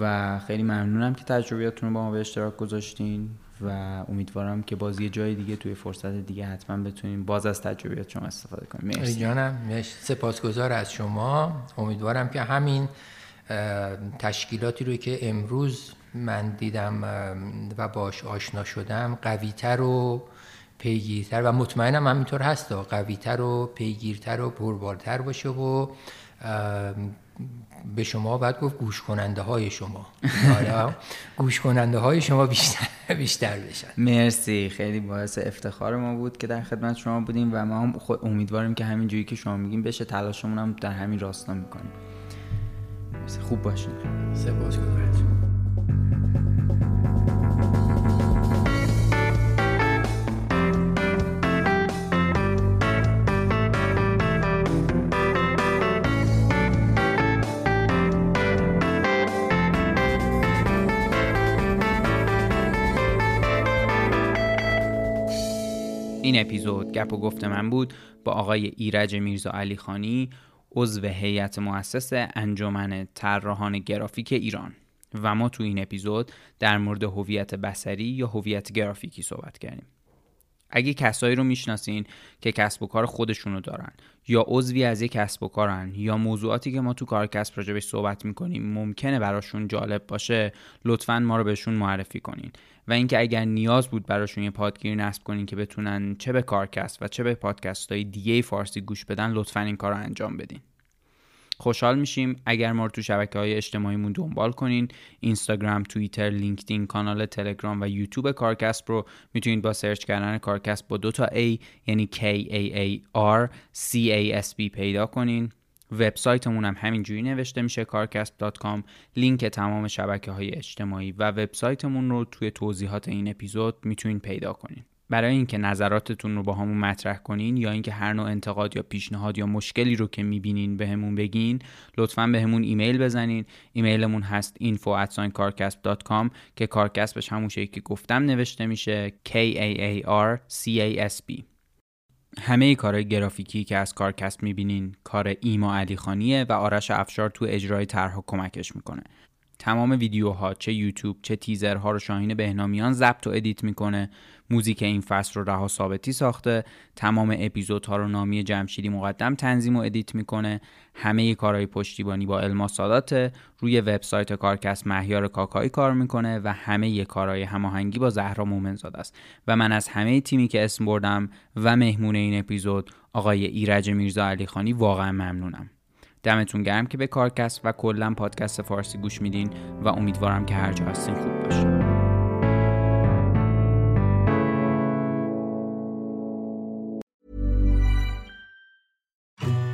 و خیلی ممنونم که تجربیاتتون رو با ما به اشتراک گذاشتین و امیدوارم که باز یه جای دیگه توی فرصت دیگه حتما بتونیم باز از تجربیات شما استفاده کنیم. مرسی جانم، سپاسگزار از شما. امیدوارم که همین تشکیلاتی رو که امروز من دیدم و باش آشنا شدم قوی‌تر و پیگیرتر و مطمئنم همینطور هست، قوی‌تر و پیگیرتر و پربارتر باشه و به شما بعد گفت گوش کننده های شما گوش کننده های شما بیشتر بیشتر بشن. مرسی، خیلی باعث افتخار ما بود که در خدمت شما بودیم و ما هم خود امیدواریم که همین جوری که شما میگین بشه، تلاشمون هم در همین راستا میکنیم. خوب باشین. سپاسگزارم. این اپیزود گپ و گفت من بود با آقای ایرج میرزاعلیخانی، عضو هیئت مؤسس انجمن طراحان گرافیک ایران، و ما تو این اپیزود در مورد هویت بصری یا هویت گرافیکی صحبت کردیم. اگه کسایی رو میشناسین که کسب و کار خودشونو دارن یا عضوی از یک کسب و کارن یا موضوعاتی که ما تو کارکسب راجبش صحبت میکنیم ممکنه براشون جالب باشه، لطفاً ما رو بهشون معرفی کنین و اینکه اگر نیاز بود براشون یه پادگیر نصب کنین که بتونن چه به کارکسب و چه به پادکست‌های دیگه فارسی گوش بدن، لطفاً این کارو انجام بدین. خوشحال میشیم اگر ما رو تو شبکه‌های اجتماعیمون دنبال کنین. اینستاگرام، توییتر، لینکدین، کانال تلگرام و یوتیوب کارکسب رو میتونید با سرچ کردن کارکسب با دو تا A یعنی K A A R C A S B پیدا کنین. وبسایتمون هم همینجوری نوشته میشه کارکسب دات کام. لینک تمام شبکه‌های اجتماعی و وبسایتمون رو توی توضیحات این اپیزود میتونید پیدا کنین. برای اینکه نظراتتون رو با همون مطرح کنین یا اینکه هر نوع انتقاد یا پیشنهاد یا مشکلی رو که می‌بینین بهمون بگین، لطفاً بهمون ایمیل بزنین. ایمیلمون هست info at karkasb dot com که کارکسبش همون شیه که گفتم نوشته میشه K A A R C A S B. همه کارهای گرافیکی که از کارکسب می‌بینین کار ایما علیخانیه و آرش افشار تو اجرای طرح‌ها کمکش میکنه. تمام ویدیوها چه یوتیوب چه تیزرها رو شاهین بهنامیان ضبط و ادیت میکنه. موزیک این فصل رو رها ثابتی ساخته. تمام اپیزودها رو نامی جمشیدی مقدم تنظیم و ادیت میکنه. همه کارهای پشتیبانی با الماس سادات. روی وبسایت کارکسب مهیار کاکایی کار میکنه و همه کارهای هماهنگی با زهرا مومنزاده است. و من از همه تیمی که اسم بردم و مهمون این اپیزود آقای ایرج میرزاعلیخانی واقعا ممنونم. دمتون گرم که به کارکسب و کلا پادکست فارسی گوش میدین و امیدوارم که هر جا هستین خوب باشین.